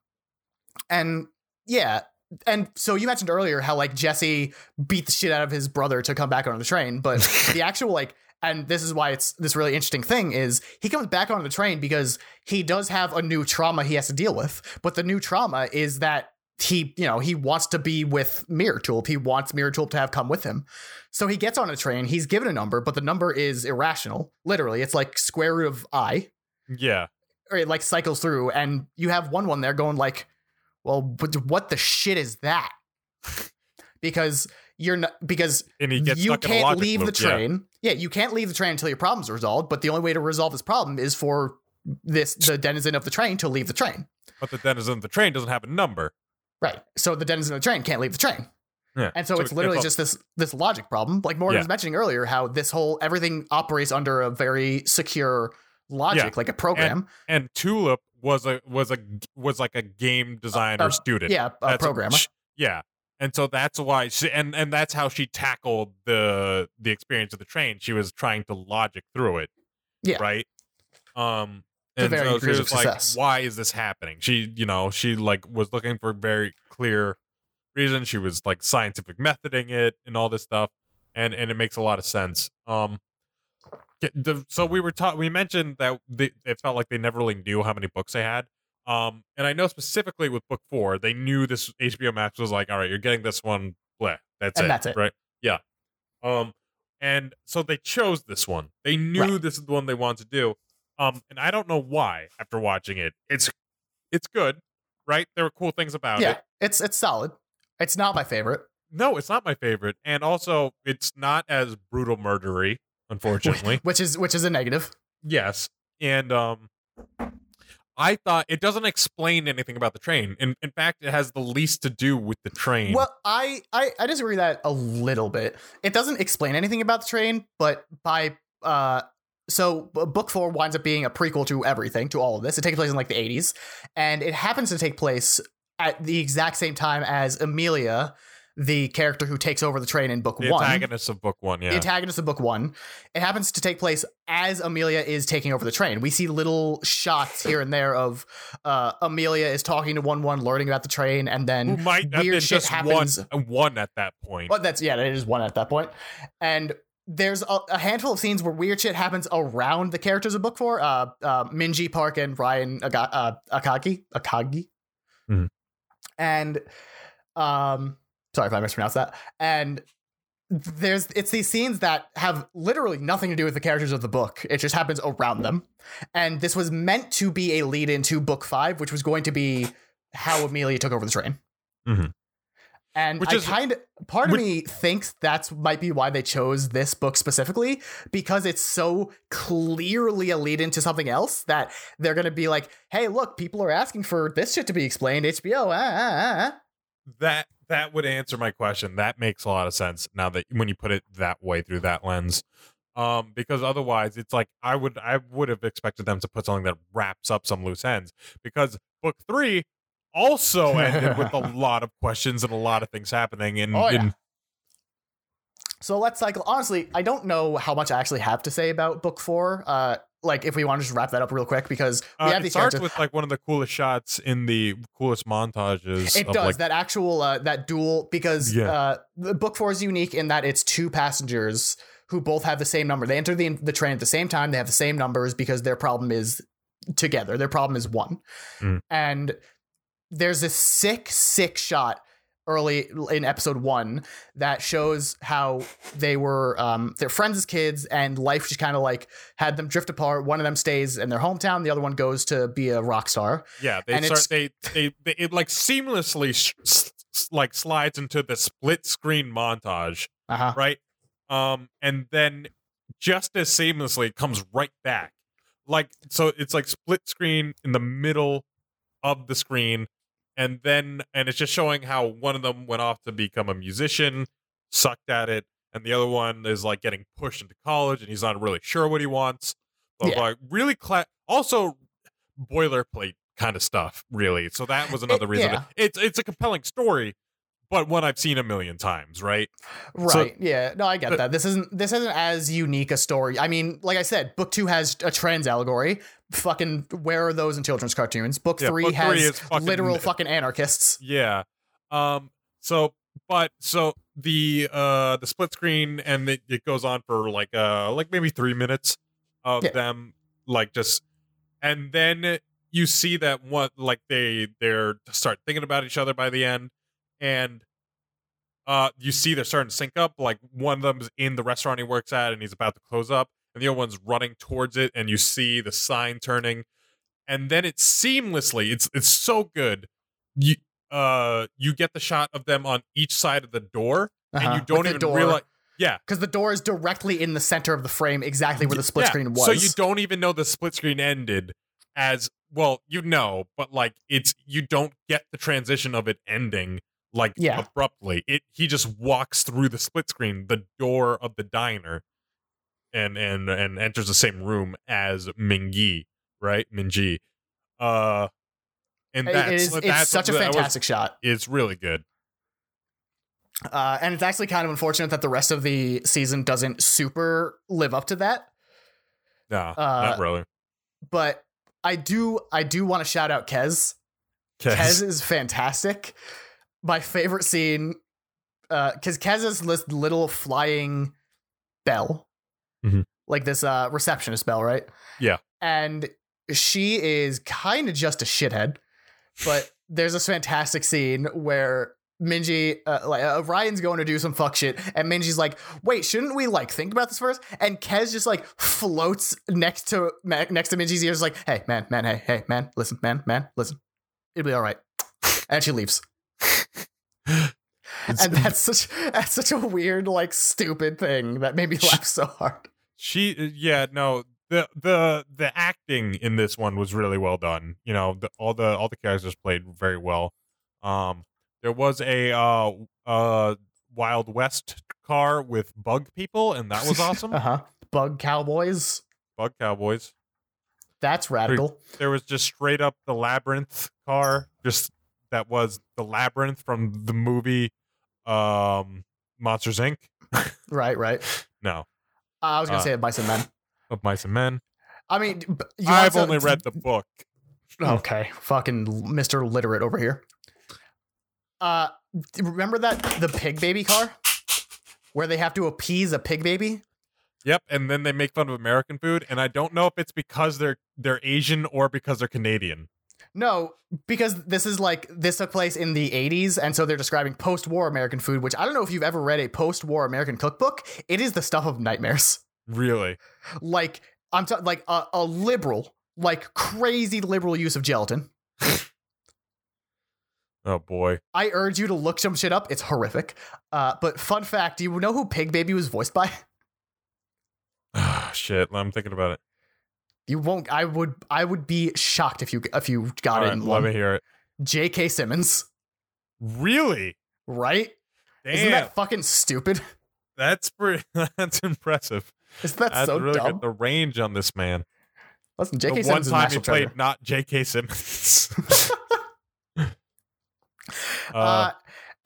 and yeah. And so you mentioned earlier how like Jesse beat the shit out of his brother to come back on the train, but the actual like, and this is why it's this really interesting thing is he comes back on the train because he does have a new trauma he has to deal with. But the new trauma is that he, you know, he wants to be with Mirror Tulip. He wants Mirror Tulip to have come with him. So he gets on a train. He's given a number, but the number is irrational. Literally. It's like square root of I. Yeah. Or it like cycles through and you have one one there going like, well, but what the shit is that? Because you're not because and he gets you stuck can't in a leave loop, the train. Yeah. yeah, you can't leave the train until your problem's resolved. But the only way to resolve this problem is for this the denizen of the train to leave the train. But the denizen of the train doesn't have a number, right? So the denizen of the train can't leave the train. Yeah, and so, so it's literally it's just this this logic problem. Like Morgan yeah. was mentioning earlier, how this whole everything operates under a very secure logic, yeah. like a program. And, and Tulip. Was a was a was like a game designer uh, student, yeah, a that's programmer, a, she, yeah, and so that's why she and, and that's how she tackled the the experience of the train. She was trying to logic through it, yeah, right. Um, and so she was like, "Why is this happening?" She, you know, she like was looking for a very clear reason. She was like scientific methoding it and all this stuff, and and it makes a lot of sense. Um. The, so we were taught we mentioned that they, it felt like they never really knew how many books they had um and I know specifically with book four they knew this H B O Max was like all right you're getting this one bleh, that's, and it, that's it right yeah um and so they chose this one they knew right. this is the one they wanted to do um and I don't know why after watching it it's it's good right there were cool things about yeah, it yeah it's it's solid it's not my favorite no it's not my favorite and also it's not as brutal murdery unfortunately, which is which is a negative. Yes, and um, I thought it doesn't explain anything about the train. In in fact, it has the least to do with the train. Well, I I, I disagree with that a little bit. It doesn't explain anything about the train, but by uh, so book four winds up being a prequel to everything, to all of this. It takes place in like the eighties, and it happens to take place at the exact same time as Amelia. The character who takes over the train in book the one. The antagonist of book one, yeah. The antagonist of book one. It happens to take place as Amelia is taking over the train. We see little shots here and there of uh, Amelia is talking to one one, learning about the train, and then Who might weird shit just happens. One, one at that point. Well, that's yeah, it is one at that point. And there's a, a handful of scenes where weird shit happens around the characters of book four. Uh, uh, Minji Park and Ryan Aga- uh, Akagi. Akagi. Mm-hmm. And... um. Sorry if I mispronounced that. And there's it's these scenes that have literally nothing to do with the characters of the book. It just happens around them. And this was meant to be a lead into book five, which was going to be how Amelia took over the train. Mm-hmm. And Which I is, kind of, part of which, me thinks that's might be why they chose this book specifically, because it's so clearly a lead into something else that they're going to be like, hey, look, people are asking for this shit to be explained. H B O. Ah, ah, ah. That that would answer my question. That makes a lot of sense now that when you put it that way through that lens, um, because otherwise it's like I would I would have expected them to put something that wraps up some loose ends, because book three also ended with a lot of questions and a lot of things happening. And, oh, yeah. and so let's cycle. Honestly, I don't know how much I actually have to say about book four. Uh, like if we want to just wrap that up real quick, because we uh, have it these starts characters. with like one of the coolest shots in the coolest montages. It of does like, that actual uh, that duel because yeah. uh, the book four is unique in that it's two passengers who both have the same number. They enter the the train at the same time. They have the same numbers because their problem is together. Their problem is one, mm. and there's this sick, sick shot early in episode one that shows how they were um, they're friends as kids, and life just kind of like had them drift apart. One of them stays in their hometown, the other one goes to be a rock star. Yeah, they and start they, they they it like seamlessly sh- like slides into the split screen montage, uh-huh. right? Um, and then just as seamlessly it comes right back, like so it's like split screen in the middle of the screen. And then, and it's just showing how one of them went off to become a musician, sucked at it, and the other one is like getting pushed into college, and he's not really sure what he wants. So yeah. like really, cla- also boilerplate kind of stuff, really. So that was another it, reason. Yeah. It's it's a compelling story, but one I've seen a million times, right? Right. So, yeah. No, I get but, that. This isn't this isn't as unique a story. I mean, like I said, book two has a trans allegory. Fucking where are those in children's cartoons? Book yeah, three book has three fucking, literal fucking anarchists. Yeah. Um. So, but so the uh the split screen, and it, it goes on for like uh like maybe three minutes of yeah. them like just, and then you see that one like they they're start thinking about each other by the end, and uh you see they're starting to sync up. Like one of them's in the restaurant he works at, and he's about to close up. And the other one's running towards it, and you see the sign turning, and then it seamlessly, it's it's so good. You uh you get the shot of them on each side of the door, uh-huh. and you don't With even realize yeah. Because the door is directly in the center of the frame, exactly where the split yeah. screen was. So you don't even know the split screen ended as well, you know, but like it's you don't get the transition of it ending like yeah. abruptly. It he just walks through the split screen, the door of the diner. And, and and enters the same room as Minji, right? Minji. Uh, and that's, it is, it's that's such a fantastic was, shot. It's really good. Uh, and it's actually kind of unfortunate that the rest of the season doesn't super live up to that. No, uh, not really. But I do I do want to shout out Kez. Kez. Kez is fantastic. My favorite scene, because uh, Kez is this little flying bell. Mm-hmm. Like this uh, receptionist bell, right? Yeah. And she is kind of just a shithead, but there's this fantastic scene where Minji, uh, like uh, Ryan's going to do some fuck shit, and Minji's like, "Wait, shouldn't we like think about this first?" And Kez just like floats next to next to Minji's ears, like, "Hey, man, man, hey, hey, man, listen, man, man, listen, it'll be all right." And she leaves. And that's such that's such a weird, like, stupid thing that made me laugh so hard. She, yeah, no, the the the acting in this one was really well done. You know, the, all the all the characters played very well. Um, there was a uh uh Wild West car with bug people, and that was awesome. uh-huh. Bug cowboys. Bug cowboys. That's radical. There, there was just straight up the Labyrinth car, just that was the Labyrinth from the movie. Um, Monsters, Incorporated Right, right. No, uh, I was gonna uh, say of Mice and Men. Of Mice and Men. I mean, you I've also, only read the book. Okay, fucking Mister Literate over here. Uh, remember that the pig baby car, where they have to appease a pig baby. Yep, and then they make fun of American food, and I don't know if it's because they're they're Asian or because they're Canadian. No, because this is like this took place in the eighties, and so they're describing post-war American food, which I don't know if you've ever read a post-war American cookbook. It is the stuff of nightmares. Really? Like I'm t- like a, a liberal, like crazy liberal use of gelatin. Oh boy. I urge you to look some shit up. It's horrific. Uh, but fun fact, do you know who Pig Baby was voiced by? Ah, shit. I'm thinking about it. You won't. I would. I would be shocked if you if you got All it. Right, let me hear it. J K. Simmons. Really? Right? Damn. Isn't that fucking stupid? That's pretty. That's impressive. Isn't that that's so really dumb? Good. The range on this man. Listen, J K. Simmons. One time he played treasure. Not J K. Simmons. Uh, uh,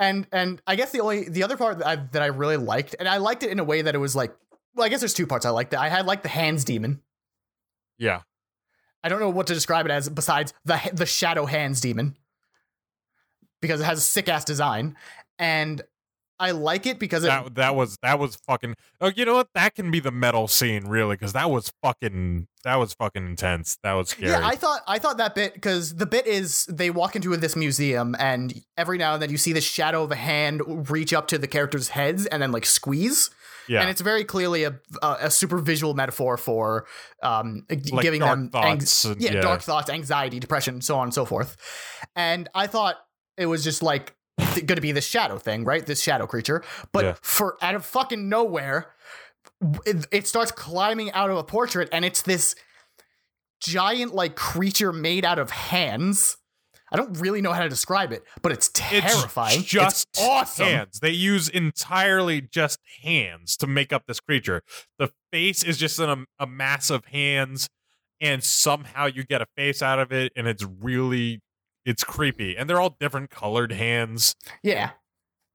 and and I guess the only the other part that I that I really liked, and I liked it in a way that it was like, well, I guess there's two parts I liked. I had like the hands demon. Yeah, I don't know what to describe it as besides the the shadow hands demon, because it has a sick ass design, and I like it because that it, that was that was fucking. Oh, you know what? That can be the metal scene really, because that was fucking that was fucking intense. That was scary. Yeah, I thought I thought that bit, because the bit is they walk into this museum and every now and then you see the shadow of a hand reach up to the characters' heads and then like squeeze. Yeah. And it's very clearly a a, a super visual metaphor for um, like giving them ang- and, yeah, yeah. dark thoughts, anxiety, depression, so on and so forth. And I thought it was just like th- going to be this shadow thing, right? This shadow creature. But yeah. for out of fucking nowhere, it, it starts climbing out of a portrait, and it's this giant like creature made out of hands. I don't really know how to describe it, but it's terrifying. It's just it's awesome. Hands. They use entirely just hands to make up this creature. The face is just an, a mass of hands, and somehow you get a face out of it, and it's really, it's creepy. And they're all different colored hands. Yeah.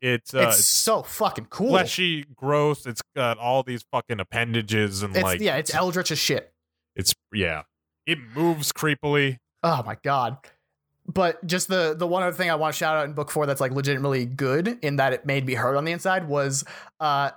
It's, uh, it's, it's so fucking cool. Fleshy, gross. It's got all these fucking appendages and it's, like. Yeah, it's eldritch as shit. It's, yeah. It moves creepily. Oh my God. But just the the one other thing I want to shout out in book four that's like legitimately good in that it made me hurt on the inside was uh,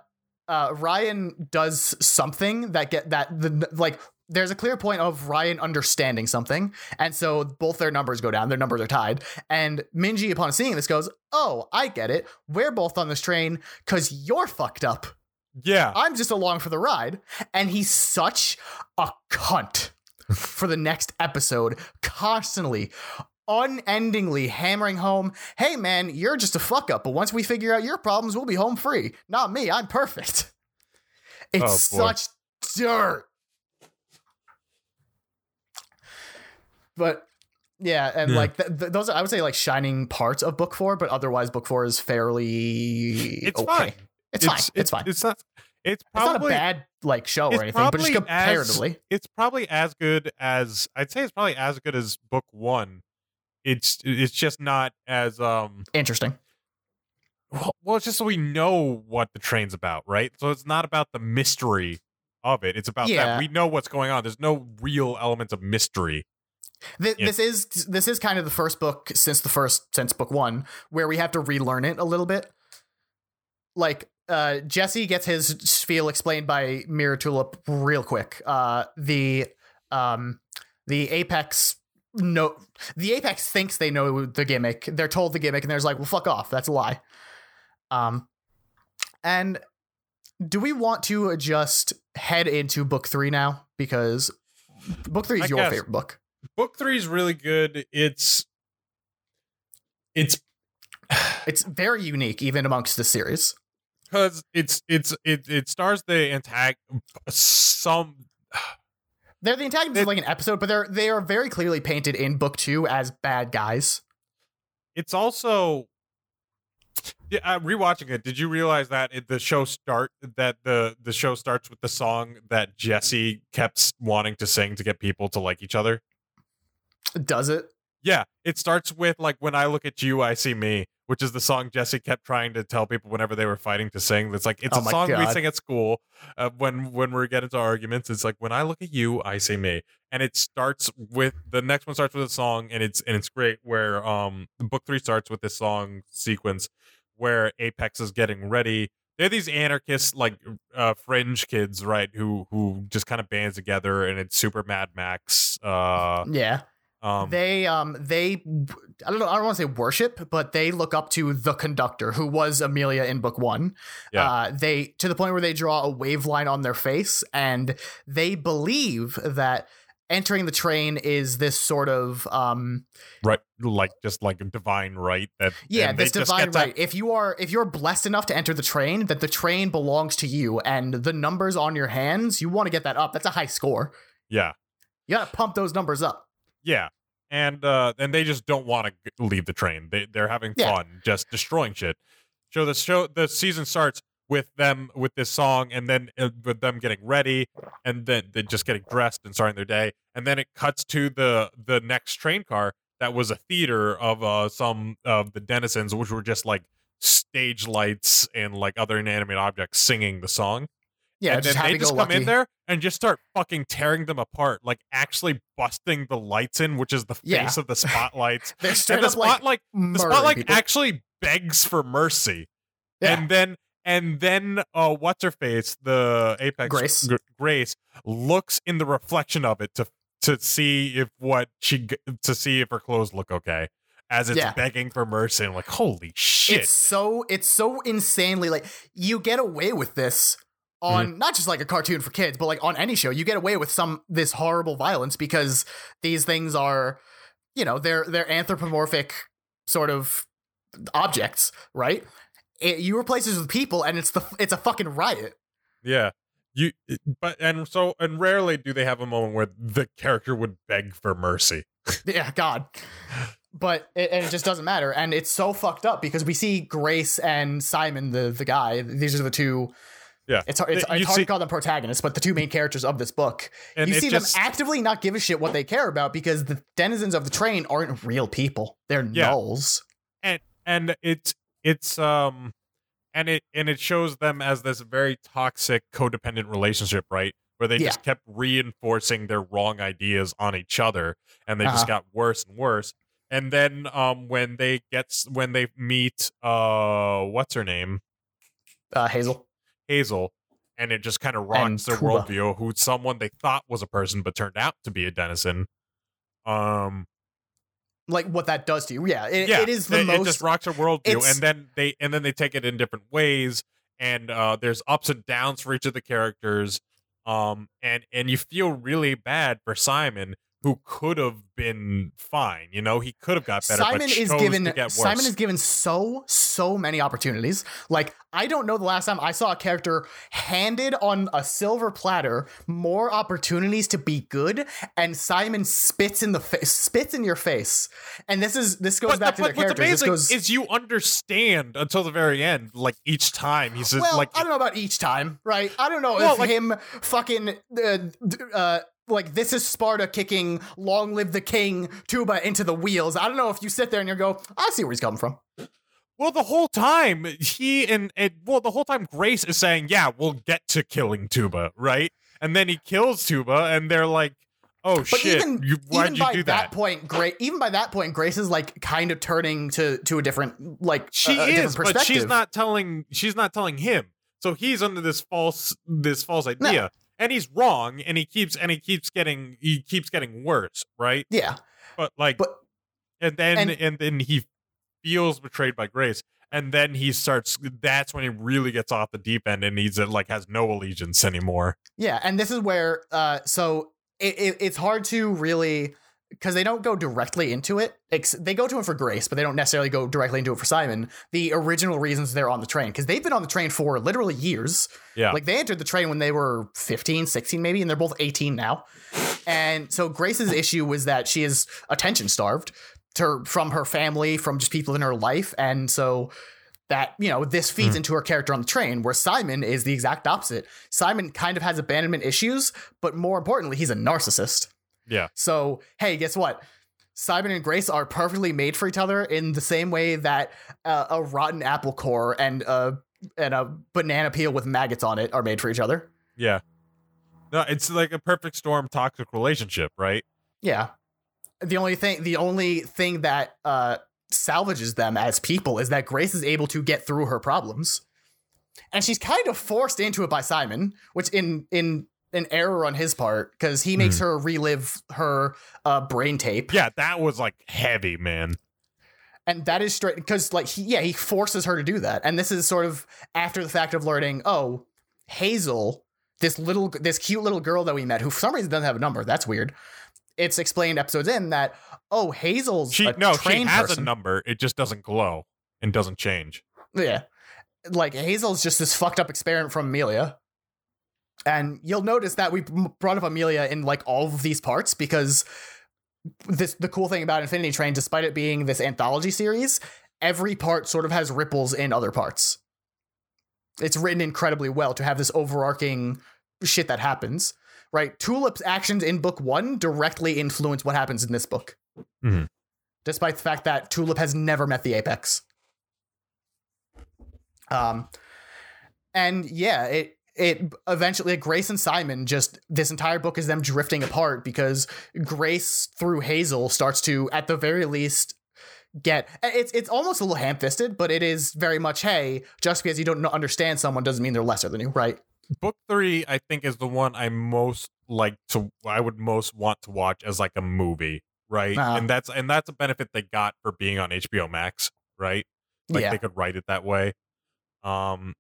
uh, Ryan does something that get that the like there's a clear point of Ryan understanding something. And so both their numbers go down. Their numbers are tied. And Minji, upon seeing this, goes, oh, I get it. We're both on this train because you're fucked up. Yeah, I'm just along for the ride. And he's such a cunt for the next episode, constantly unendingly hammering home, hey man, you're just a fuck up, but once we figure out your problems, we'll be home free. Not me, I'm perfect. It's oh, such dirt. But yeah, and yeah. like th- th- those are, I would say, like shining parts of book four, but otherwise book four is fairly it's okay. fine it's, it's fine it's, it's fine it's not It's probably it's not a bad like show or anything, but just comparatively, as, it's probably as good as I'd say. It's probably as good as book one. It's it's just not as um interesting. Well, well, it's just so we know what the train's about, right? So it's not about the mystery of it. It's about yeah. that we know what's going on. There's no real elements of mystery. This, this is this is kind of the first book since the first since book one where we have to relearn it a little bit, like. Uh, Jesse gets his spiel explained by Mirror Tulip real quick. Uh, the um, the Apex no, the Apex thinks they know the gimmick. They're told the gimmick, and they're just like, "Well, fuck off. That's a lie." Um, and do we want to just head into book three now? Because book three is I your guess. favorite book. Book three is really good. It's it's it's very unique, even amongst the series. Because it's it's it it stars the antagonist. Some they're the antagonists of like an episode, but they're they are very clearly painted in book two as bad guys. It's also yeah. Uh, rewatching it, did you realize that it, the show start that the the show starts with the song that Jesse kept wanting to sing to get people to like each other? Does it? Yeah, it starts with like when I look at you, I see me, which is the song Jesse kept trying to tell people whenever they were fighting to sing. That's like, it's oh a song God. we sing at school uh, when, when we get into arguments. It's like, when I look at you, I see me. And it starts with, the next one starts with a song, and it's and it's great where um book three starts with this song sequence where Apex is getting ready. They're these anarchist, like uh, fringe kids, right, who who just kind of bands together, and it's super Mad Max. Uh, yeah. Um, they, um, they, I don't know, I don't want to say worship, but they look up to the conductor, who was Amelia in book one. Yeah. Uh, they, to the point where they draw a wave line on their face, and they believe that entering the train is this sort of um right, like just like divine right that yeah this divine right to- if you are if you're blessed enough to enter the train, that the train belongs to you, and the numbers on your hands, you want to get that up. That's a high score. Yeah, you gotta pump those numbers up. Yeah. And uh and they just don't want to leave the train. They, they're having yeah. fun just destroying shit. So the show the season starts with them with this song, and then uh, with them getting ready, and then they just getting dressed and starting their day, and then it cuts to the the next train car that was a theater of uh some of the denizens, which were just like stage lights and like other inanimate objects singing the song. Yeah, and just then they just come lucky. in there and just start fucking tearing them apart, like actually busting the lights in, which is the face yeah. of the spotlights. They're straight and the up spotlight, like the spotlight people. Actually begs for mercy, yeah. and then and then uh, what's her face, the Apex Grace, G- Grace looks in the reflection of it to to see if what she to see if her clothes look okay. As it's yeah. begging for mercy, and like holy shit, it's so it's so insanely like you get away with this. On mm-hmm. not just like a cartoon for kids, but like on any show, you get away with some this horrible violence because these things are, you know, they're they're anthropomorphic sort of objects, right? It, you replace it with people, and it's the it's a fucking riot. Yeah, you but and so and rarely do they have a moment where the character would beg for mercy. Yeah, God. But it, it just doesn't matter, and it's so fucked up because we see Grace and Simon, the the guy. These are the two. Yeah, it's hard, it's, it's hard see, to call them protagonists, but the two main characters of this book, you see just, them actively not give a shit what they care about because the denizens of the train aren't real people. They're yeah. nulls. And and it's it's um and it and it shows them as this very toxic codependent relationship, right? Where they yeah. just kept reinforcing their wrong ideas on each other, and they uh-huh. just got worse and worse. And then um when they gets when they meet uh what's her name? Uh, Hazel. Hazel, and it just kind of rocks their worldview, who someone they thought was a person but turned out to be a denizen. Um, like what that does to you, yeah. It, yeah, it is the it, most. It just rocks their worldview, and then they and then they take it in different ways, and uh, there's ups and downs for each of the characters. Um, and and you feel really bad for Simon, who could have been fine. You know, he could have got better. Simon but chose is given to get worse. Simon is given so so many opportunities. Like, I don't know the last time I saw a character handed on a silver platter more opportunities to be good, and Simon spits in the face, spits in your face. And this is this goes but back the, to the character. What's amazing goes, is you understand until the very end. Like each time he says, well, like I don't know about each time, right? I don't know well, if like, him fucking uh. uh like, this is Sparta kicking long live the king tuba into the wheels. I don't know if you sit there and you go, I see where he's coming from. Well, the whole time he and, and well, the whole time Grace is saying, yeah, we'll get to killing tuba. Right. And then he kills tuba and they're like, oh, but shit. Even, you, why'd even you by do that? that point, Gra- even by that point, Grace is like kind of turning to, to a different like she a, a is, but she's not telling she's not telling him. So he's under this false this false idea. No. And he's wrong, and he keeps and he keeps getting he keeps getting worse, right? Yeah. But like, but, and then and, and then he feels betrayed by Grace, and then he starts. That's when he really gets off the deep end, and he's like has no allegiance anymore. Yeah, and this is where uh, so it, it, it's hard to really because they don't go directly into it. It's, they go to him for Grace, but they don't necessarily go directly into it for Simon. The original reasons they're on the train, because they've been on the train for literally years. Yeah. Like they entered the train when they were fifteen, sixteen maybe, and they're both eighteen now. And so Grace's issue was that she is attention starved to, from her family, from just people in her life. And so that, you know, this feeds mm. into her character on the train, where Simon is the exact opposite. Simon kind of has abandonment issues, but more importantly, he's a narcissist. Yeah. So, hey, guess what? Simon and Grace are perfectly made for each other in the same way that uh, a rotten apple core and a and a banana peel with maggots on it are made for each other. Yeah. No, it's like a perfect storm toxic relationship, right? Yeah. The only thing the only thing that uh, salvages them as people is that Grace is able to get through her problems. And she's kind of forced into it by Simon, which in in an error on his part, because he makes mm. her relive her uh brain tape. Yeah, that was like heavy, man. And that is straight because like he, yeah he forces her to do that. And this is sort of after the fact of learning, oh, Hazel this little, this cute little girl that we met, who for some reason doesn't have a number. That's weird. It's explained episodes in that, oh, Hazel's she, a no, train she has person. A number. It just doesn't glow and doesn't change. Yeah. Like, Hazel's just this fucked up experiment from Amelia. And you'll notice that we brought up Amelia in, like, all of these parts, because this the cool thing about Infinity Train, despite it being this anthology series, every part sort of has ripples in other parts. It's written incredibly well to have this overarching shit that happens. Right, Tulip's actions in book one directly influence what happens in this book, mm-hmm. despite the fact that Tulip has never met the Apex. Um, and yeah, it it eventually Grace and Simon, just this entire book is them drifting apart, because Grace through Hazel starts to, at the very least, get it's it's almost a little ham-fisted, but it is very much, hey, just because you don't understand someone doesn't mean they're lesser than you, right? Book three, I think, is the one I most like to. I would most want to watch as like a movie, right? Uh-huh. And that's and that's a benefit they got for being on H B O Max, right? Like yeah. they could write it that way, um,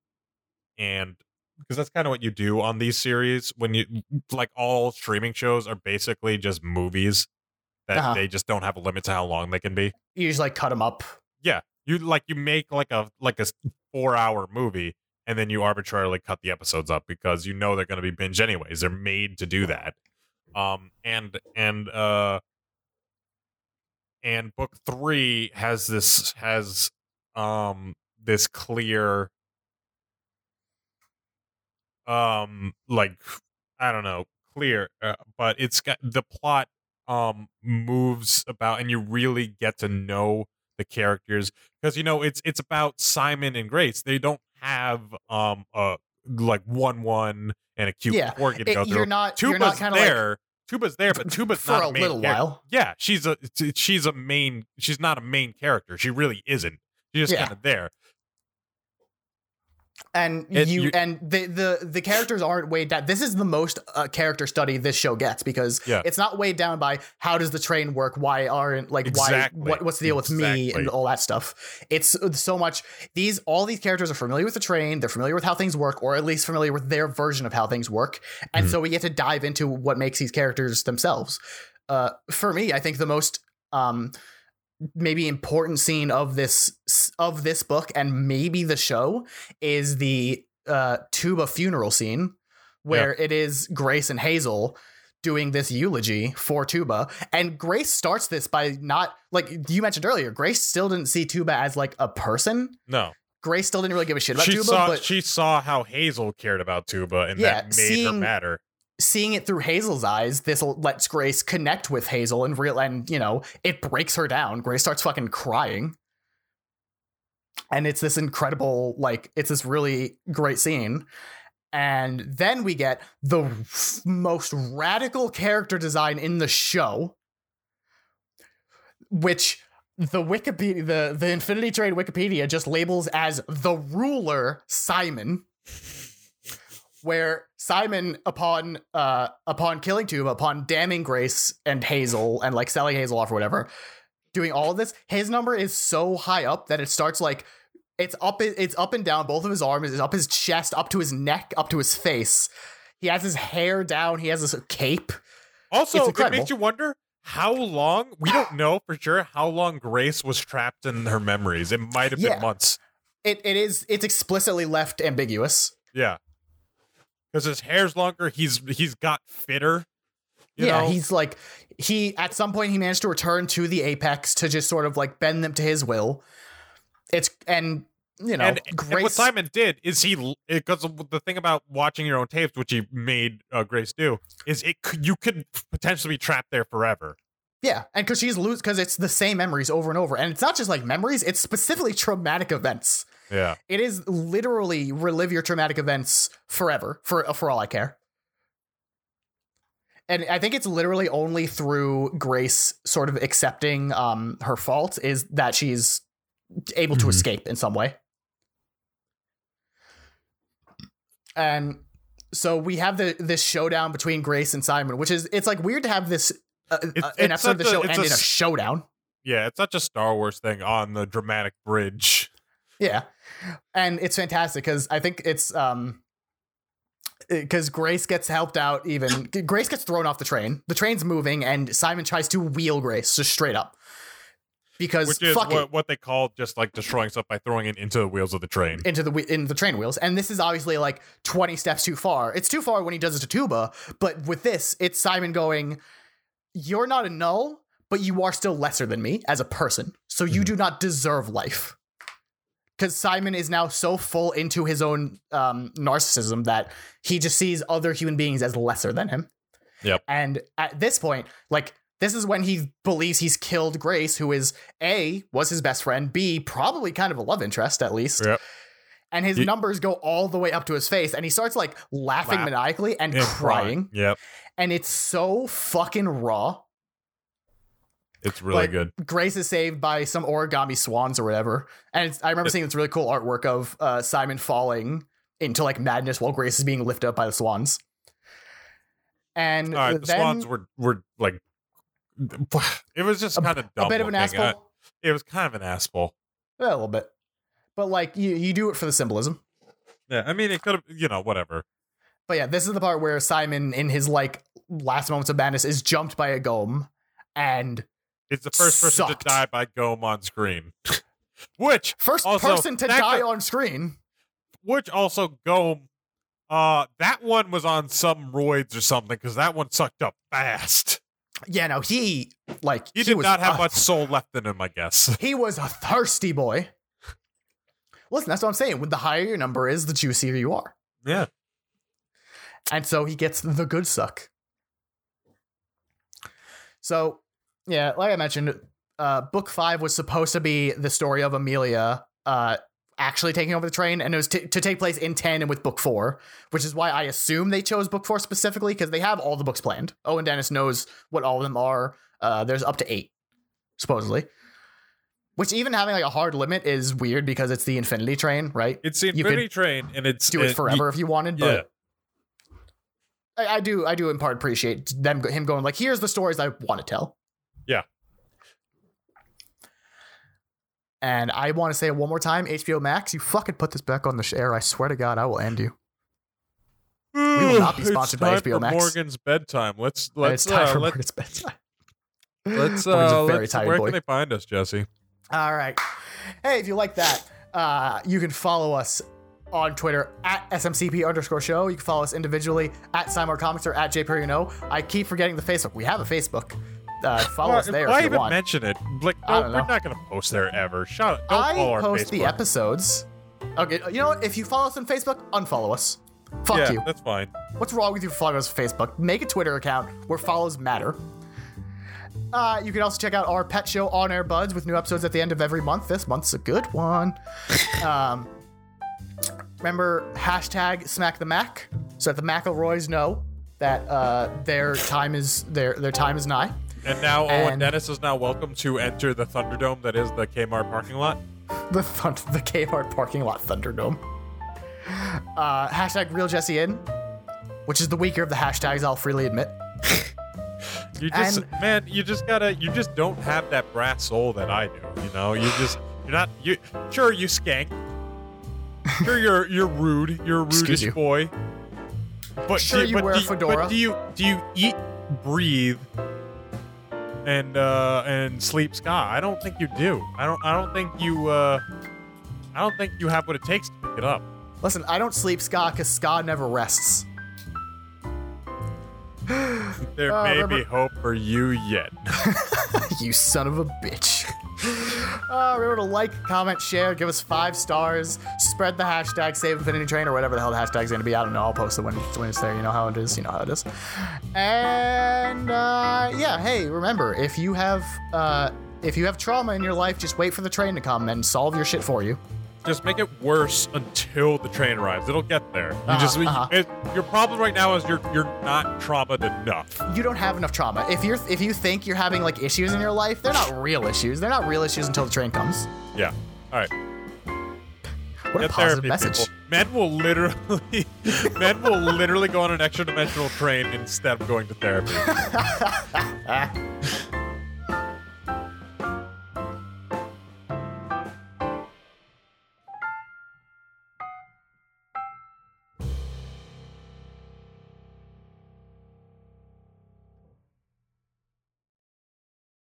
and because that's kind of what you do on these series when you like all streaming shows are basically just movies that uh-huh. they just don't have a limit to how long they can be. You just like cut them up. Yeah, you like you make like a like a four hour movie. And then you arbitrarily cut the episodes up because you know they're going to be binge anyways. They're made to do that. Um, and and uh, and book three has this has um this clear um like I don't know clear, uh, but it's got the plot um moves about, and you really get to know the characters because you know it's it's about Simon and Grace. They don't have um uh like one one and a cute yeah. corgi to it, go through. You're not, Tuba's you're not there. Like, Tuba's there, but Tuba's for not a main little character. While. Yeah, she's a she's a main. She's not a main character. She really isn't. She's just yeah. kind of there. And, and you and the, the the characters aren't weighed down. This is the most uh, character study this show gets, because yeah. it's not weighed down by how does the train work, why aren't like exactly. why what, what's the deal exactly. with me and all that stuff. It's so much these all these characters are familiar with the train, they're familiar with how things work, or at least familiar with their version of how things work, and mm-hmm. so we get to dive into what makes these characters themselves. Uh, for me, I think the most um, maybe important scene of this of this book and maybe the show is the uh Tuba funeral scene, where yeah. it is Grace and Hazel doing this eulogy for Tuba, and Grace starts this by not, like you mentioned earlier, Grace still didn't see Tuba as like a person. No, Grace still didn't really give a shit about she Tuba saw, but she saw how Hazel cared about Tuba, and yeah, that made seeing, her matter Seeing it through Hazel's eyes, this lets Grace connect with Hazel and real, and you know it breaks her down. Grace starts fucking crying, and it's this incredible, like it's this really great scene. And then we get the f- most radical character design in the show, which the Wikipedia, the the Infinity Train Wikipedia just labels as the ruler Simon. Where Simon, upon uh, upon killing Tuba, upon damning Grace and Hazel and like selling Hazel off or whatever, doing all of this, his number is so high up that it starts like it's up, it's up and down both of his arms, it's up his chest, up to his neck, up to his face. He has his hair down. He has this cape. Also, it makes you wonder how long. We don't know for sure how long Grace was trapped in her memories. It might have yeah. been months. It it is. It's explicitly left ambiguous. Yeah. Because his hair's longer, he's he's got fitter. You yeah, know? He's like, he at some point he managed to return to the Apex to just sort of like bend them to his will. It's and, you know, and, Grace. And what Simon did is he, because the thing about watching your own tapes, which he made uh, Grace do, is it you could potentially be trapped there forever. Yeah, and because she's loose, because it's the same memories over and over. And it's not just like memories, it's specifically traumatic events. Yeah, it is literally relive your traumatic events forever, for for all I care. And I think it's literally only through Grace sort of accepting um, her fault is that she's able mm-hmm. to escape in some way. And so we have the this showdown between Grace and Simon, which is it's like weird to have this uh, it, an episode of the show a, end a, in a showdown. Yeah, it's such a Star Wars thing on the dramatic bridge. Yeah, and it's fantastic because I think it's um, because Grace gets helped out even. Grace gets thrown off the train. The train's moving, and Simon tries to wheel Grace just straight up. Because Which is fuck what, it. what they call just like destroying stuff by throwing it into the wheels of the train. Into the in the train wheels. And this is obviously like twenty steps too far. It's too far when he does it to Tuba. But with this, it's Simon going, you're not a null, but you are still lesser than me as a person. So you mm-hmm. do not deserve life. Because Simon is now so full into his own um, narcissism that he just sees other human beings as lesser than him. Yep. And at this point, like... this is when he believes he's killed Grace, who is A, was his best friend, B, probably kind of a love interest, at least. Yep. And his he, numbers go all the way up to his face. And he starts like laughing laugh. maniacally and, and crying. crying. Yep. And it's so fucking raw. It's really like, good. Grace is saved by some origami swans or whatever. And it's, I remember it, seeing this really cool artwork of uh, Simon falling into like madness while Grace is being lifted up by the swans. And uh, the then, swans were, were like, it was just kind of dumb. A bit of an asshole. It was kind of an asshole. Yeah, a little bit. But like you, you do it for the symbolism. Yeah, I mean it could have, you know, whatever. But yeah, this is the part where Simon in his like last moments of madness is jumped by a Gohm and it's the first person sucked. to die by Gohm on screen. Which first also, person to die on screen. Which also Gohm uh that one was on some roids or something, because that one sucked up fast. Yeah, no, he, like... He, he did was, not have uh, much soul left in him, I guess. He was a thirsty boy. Listen, that's what I'm saying. When the higher your number is, the juicier you are. Yeah. And so he gets the good suck. So, yeah, like I mentioned, uh, book five was supposed to be the story of Amelia uh, actually taking over the train, and it was t- to take place in tandem with book four, which is why I assume they chose book four specifically, because they have all the books planned. Owen Dennis knows what all of them are. Uh, there's up to eight, supposedly, which even having like a hard limit is weird because it's the Infinity Train, right? It's the Infinity Train, and it's do it, it forever y- if you wanted. But yeah. I, I do. I do in part appreciate them him going like, here's the stories I want to tell. Yeah. And I want to say it one more time, H B O Max, you fucking put this back on the air. I swear to God, I will end you. Mm, we will not be sponsored by H B O Max. It's time for Morgan's bedtime. Let's let's. It's time uh, for let's, Morgan's bedtime. Let's. Uh, very let's tired where boy. Can they find us, Jesse? All right. Hey, if you like that, uh, you can follow us on Twitter at S M C P underscore show. You can follow us individually at Simon Comics or at J P R U N O. I keep forgetting the Facebook. We have a Facebook. Uh, follow well, us there. Why if you even want. mention it? Like, no, we're not going to post there ever. Shut up. Don't I follow our post Facebook. The episodes. Okay, you know what? If you follow us on Facebook, unfollow us. Fuck yeah, you. That's fine. What's wrong with you following us on Facebook? Make a Twitter account where follows matter. Uh, you can also check out our pet show, On Air Buds, with new episodes at the end of every month. This month's a good one. um, remember hashtag Smack the Mac, so that the McElroys know that uh, their time is their their time is nigh. And now and Owen Dennis is now welcome to enter the Thunderdome that is the Kmart parking lot. The thund- the Kmart parking lot Thunderdome. Uh, hashtag Real Jesse In, which is the weaker of the hashtags, I'll freely admit. you just and, man, you just gotta you just don't have that brass soul that I do, you know? You just you're not you sure you skank. Sure you're you're rude, you're a rudish boy. But sure do you, you but wear do a fedora. You, but do you do you eat, breathe? And uh, and sleep ska. I don't think you do. I don't. I don't think you. Uh, I don't think you have what it takes to pick it up. Listen, I don't sleep ska because ska never rests. There uh, may remember- be hope for you yet. You son of a bitch. Uh, remember to like, comment, share, give us five stars, spread the hashtag Save Infinity Train or whatever the hell the hashtag's gonna be. I don't know. I'll post it when it's, when it's there. You know how it is. You know how it is. And uh, yeah, hey, remember if you have uh, if you have trauma in your life, just wait for the train to come and solve your shit for you. Just make it worse until the train arrives. It'll get there. You uh-huh, just uh-huh. It, your problem right now is you're you're not traumaed enough. You don't have enough trauma. If you're if you think you're having like issues in your life, they're not real issues. They're not real issues until the train comes. Yeah. All right. What get a positive therapy, message. People. Men will literally men will literally go on an extra dimensional train instead of going to therapy.